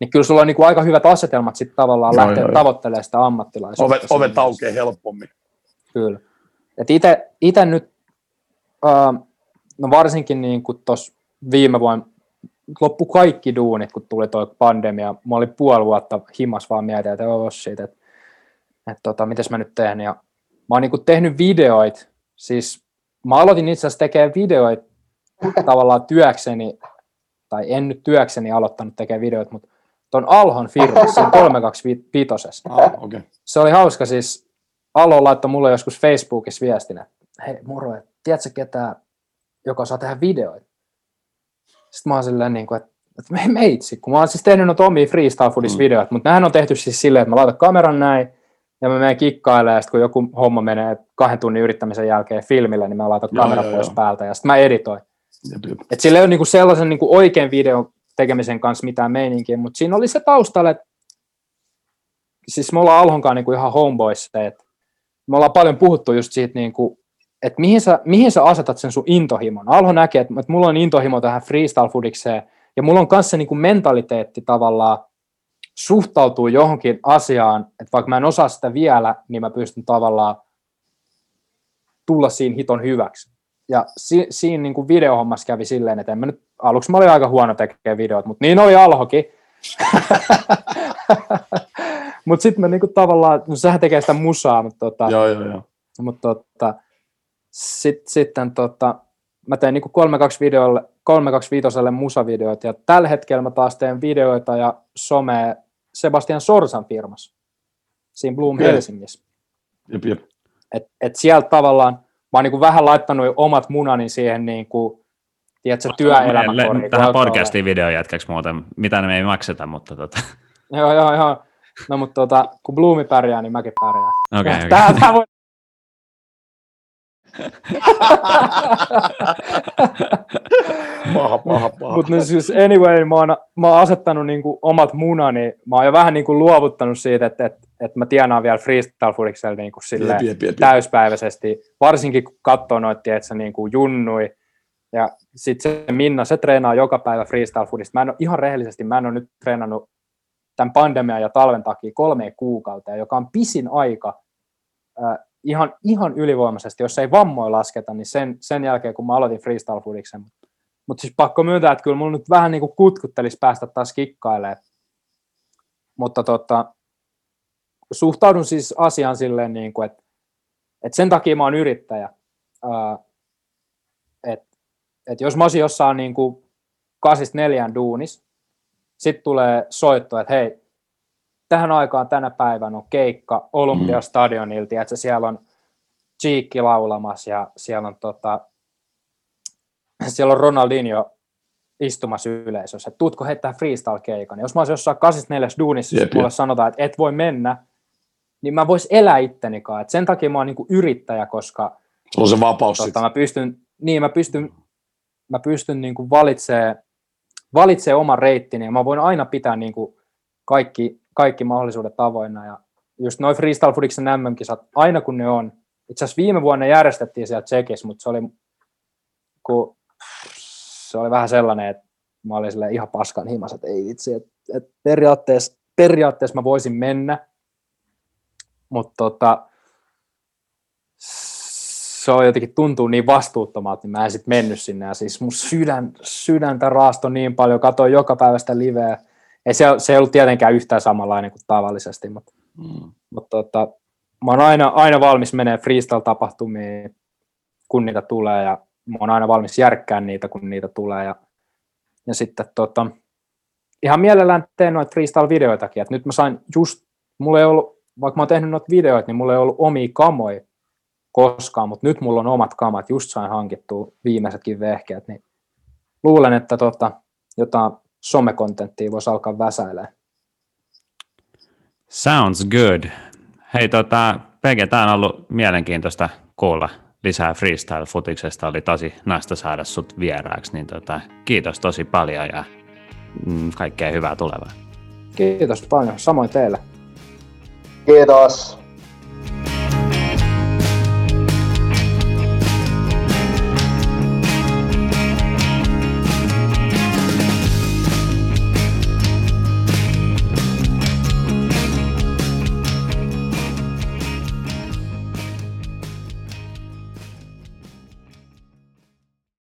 niin kyllä sulla on niin kuin aika hyvät asetelmat sitten tavallaan no, lähteä tavoittelemaan sitä ammattilaisuutta. Ovet, ovet aukeaa helpommin. Kyllä. Et ite, ite nyt, äh, no varsinkin niin kuin tuossa viime vuonna, loppu kaikki duunit, kun tuli tuo pandemia. Mä olin puoli vuotta himas vaan mietin, että oo siitä, että, että tota, mitäs mä nyt teen. Ja mä oon niin kuin tehnyt videoita, siis mä aloitin itse asiassa tekemään videoita tavallaan työkseni, tai en nyt työkseni aloittanut tekemään videoita, mutta tuon Alhon firmassa, kolmesataakaksikymmentäviisi. Ah, okay. Se oli hauska, siis Alhon laittoi mulle joskus Facebookissa viestin, että hei moro, et, tiedätkö ketään, joka saa tehdä videoita? Sitten mä oon silleen, niin kuin, että me meitsi, kun mä oon siis tehnyt noita omia Freestyle Foodies-videoita, mm. mutta näähän on tehty siis silleen, että mä laitan kameran näin, ja mä menen kikkailemaan, ja sitten kun joku homma menee kahden tunnin yrittämisen jälkeen filmille, niin mä laitan joo, kamera joo, pois joo. päältä, ja sitten mä editoin. Että sillä ei ole niinku sellaisen niinku oikean videon tekemisen kanssa mitään meininkiä, mutta siinä oli se taustalla, että siis me ollaan Alhonkaan niinku ihan homeboys, että me ollaan paljon puhuttu just siitä, niinku, että mihin sä, mihin sä asetat sen sun intohimon. Alho näkee, että, että mulla on intohimo tähän freestyle foodikseen, ja mulla on myös se niinku mentaliteetti tavallaan suhtautuu johonkin asiaan, että vaikka mä en osaa sitä vielä, niin mä pystyn tavallaan tulla siinä hiton hyväksi. Ja si- siinä niin kuin videohommassa kävi silleen, että en mä nyt, aluksi mä olin aika huono tekemään videot, mutta niin oli Alhokin. Mutta sitten mä niin kuin tavallaan, no sähän tekee sitä musaa, mutta tota, joo, joo, joo. Mut tota, sit, sitten tota, mä tein niin kuin kolmesataakaksikymmentäviisi musavideoita, ja tällä hetkellä mä taas teen videoita ja somea Sebastian Sorsan firmassa, siinä Bloom Helsingissä. Jep, jep. Et, et sieltä tavallaan, mä oon niin vähän laittanut omat munani siihen niin kuin, tiedätkö, työelämäkoriin. Tähän podcastiin videon jatkeeksi muuten, mitä me ei makseta, mutta tota. Joo, joo, joo. No mutta tota, kun Bloomi pärjää, niin mäkin pärjään. Okei, okay, okei. Okay. Voi... paha, paha, paha. Mutta no siis anyway, mä oon, mä oon asettanut niin kuin omat munani, mä oon jo vähän niin kuin luovuttanut siitä, että, että, että mä tienaan vielä freestyle-fudiksella niin kuin silleen jep, jep, jep. täyspäiväisesti, varsinkin kun katsoo noita, että se niin kuin junnui, ja sit se Minna, se treenaa joka päivä freestyle-fudista. Mä en ole ihan rehellisesti, mä en ole nyt treenannut tämän pandemian ja talven takia kolmeen kuukauteen, joka on pisin aika, äh, Ihan, ihan ylivoimaisesti, jos ei vammoja lasketa, niin sen, sen jälkeen, kun mä aloitin freestyle foodiksen. Mutta siis pakko myöntää, että kyllä mulla nyt vähän niin kuin kutkuttelisi päästä taas kikkailemaan. Mutta tota, suhtaudun siis asiaan silleen, niin kuin, että, että sen takia mä oon yrittäjä. Ää, et, et jos mä olisin jossain niin kuin kahdesta neljään duunis, sit tulee soitto, että hei, tähän aikaan tänä päivänä on keikka Olympiastadionilta, että siellä on Cheekki laulamassa ja siellä on, tota, siellä on Ronaldinho istumassa yleisössä. Et tuutko heittää freestyle-keikan? Jos mä olisin jossain kahdesta neljään duunissa, jos mulle sanotaan, että et voi mennä, niin mä vois elää ittenikaan. Et sen takia mä oon niinku yrittäjä, koska se on se vapaus tota, mä pystyn, niin, mä pystyn, mä pystyn niinku valitsemaan valitsee oman reittini ja mä voin aina pitää niinku kaikki kaikki mahdollisuudet avoinna, ja just noi Freestyle Foodiksen M M-kisat, aina kun ne on, itse asiassa viime vuonna järjestettiin siellä Tsekissä, mutta se oli, kun, se oli vähän sellainen, että mä olin silleen ihan paskan himas, että ei vitsi, että, että periaatteessa, periaatteessa mä voisin mennä, mutta tota, se on jotenkin tuntuu niin vastuuttomalta, niin mä en sit mennyt sinne, ja siis mun sydän, sydäntä raastoi niin paljon, katsoin joka päivä sitä liveä. Ei se, se ei ollut tietenkään yhtään samanlainen kuin tavallisesti, mutta, mm. mutta tota, mä oon aina, aina valmis menee freestyle-tapahtumiin, kun niitä tulee, ja mä oon aina valmis järkkään niitä, kun niitä tulee. Ja, ja sitten tota, ihan mielellään teen noita freestyle-videoitakin. Et nyt mä sain just, mulla ei ollut, vaikka mä oon tehnyt noita videoita, niin mulla ei ollut omia kamoja koskaan, mutta nyt mulla on omat kamat, just sain hankittua viimeisetkin vehkeet, niin luulen, että tota, jotain somekontenttia voisi alkaa väsäilemään. Sounds good. Hei, tota, Pekki, tämä on ollut mielenkiintoista kuulla lisää freestyle-futiksesta. Oli tosi nasta saada sut vieraaksi, niin tota, kiitos tosi paljon ja mm, kaikkea hyvää tulevaa. Kiitos paljon, samoin teille. Kiitos.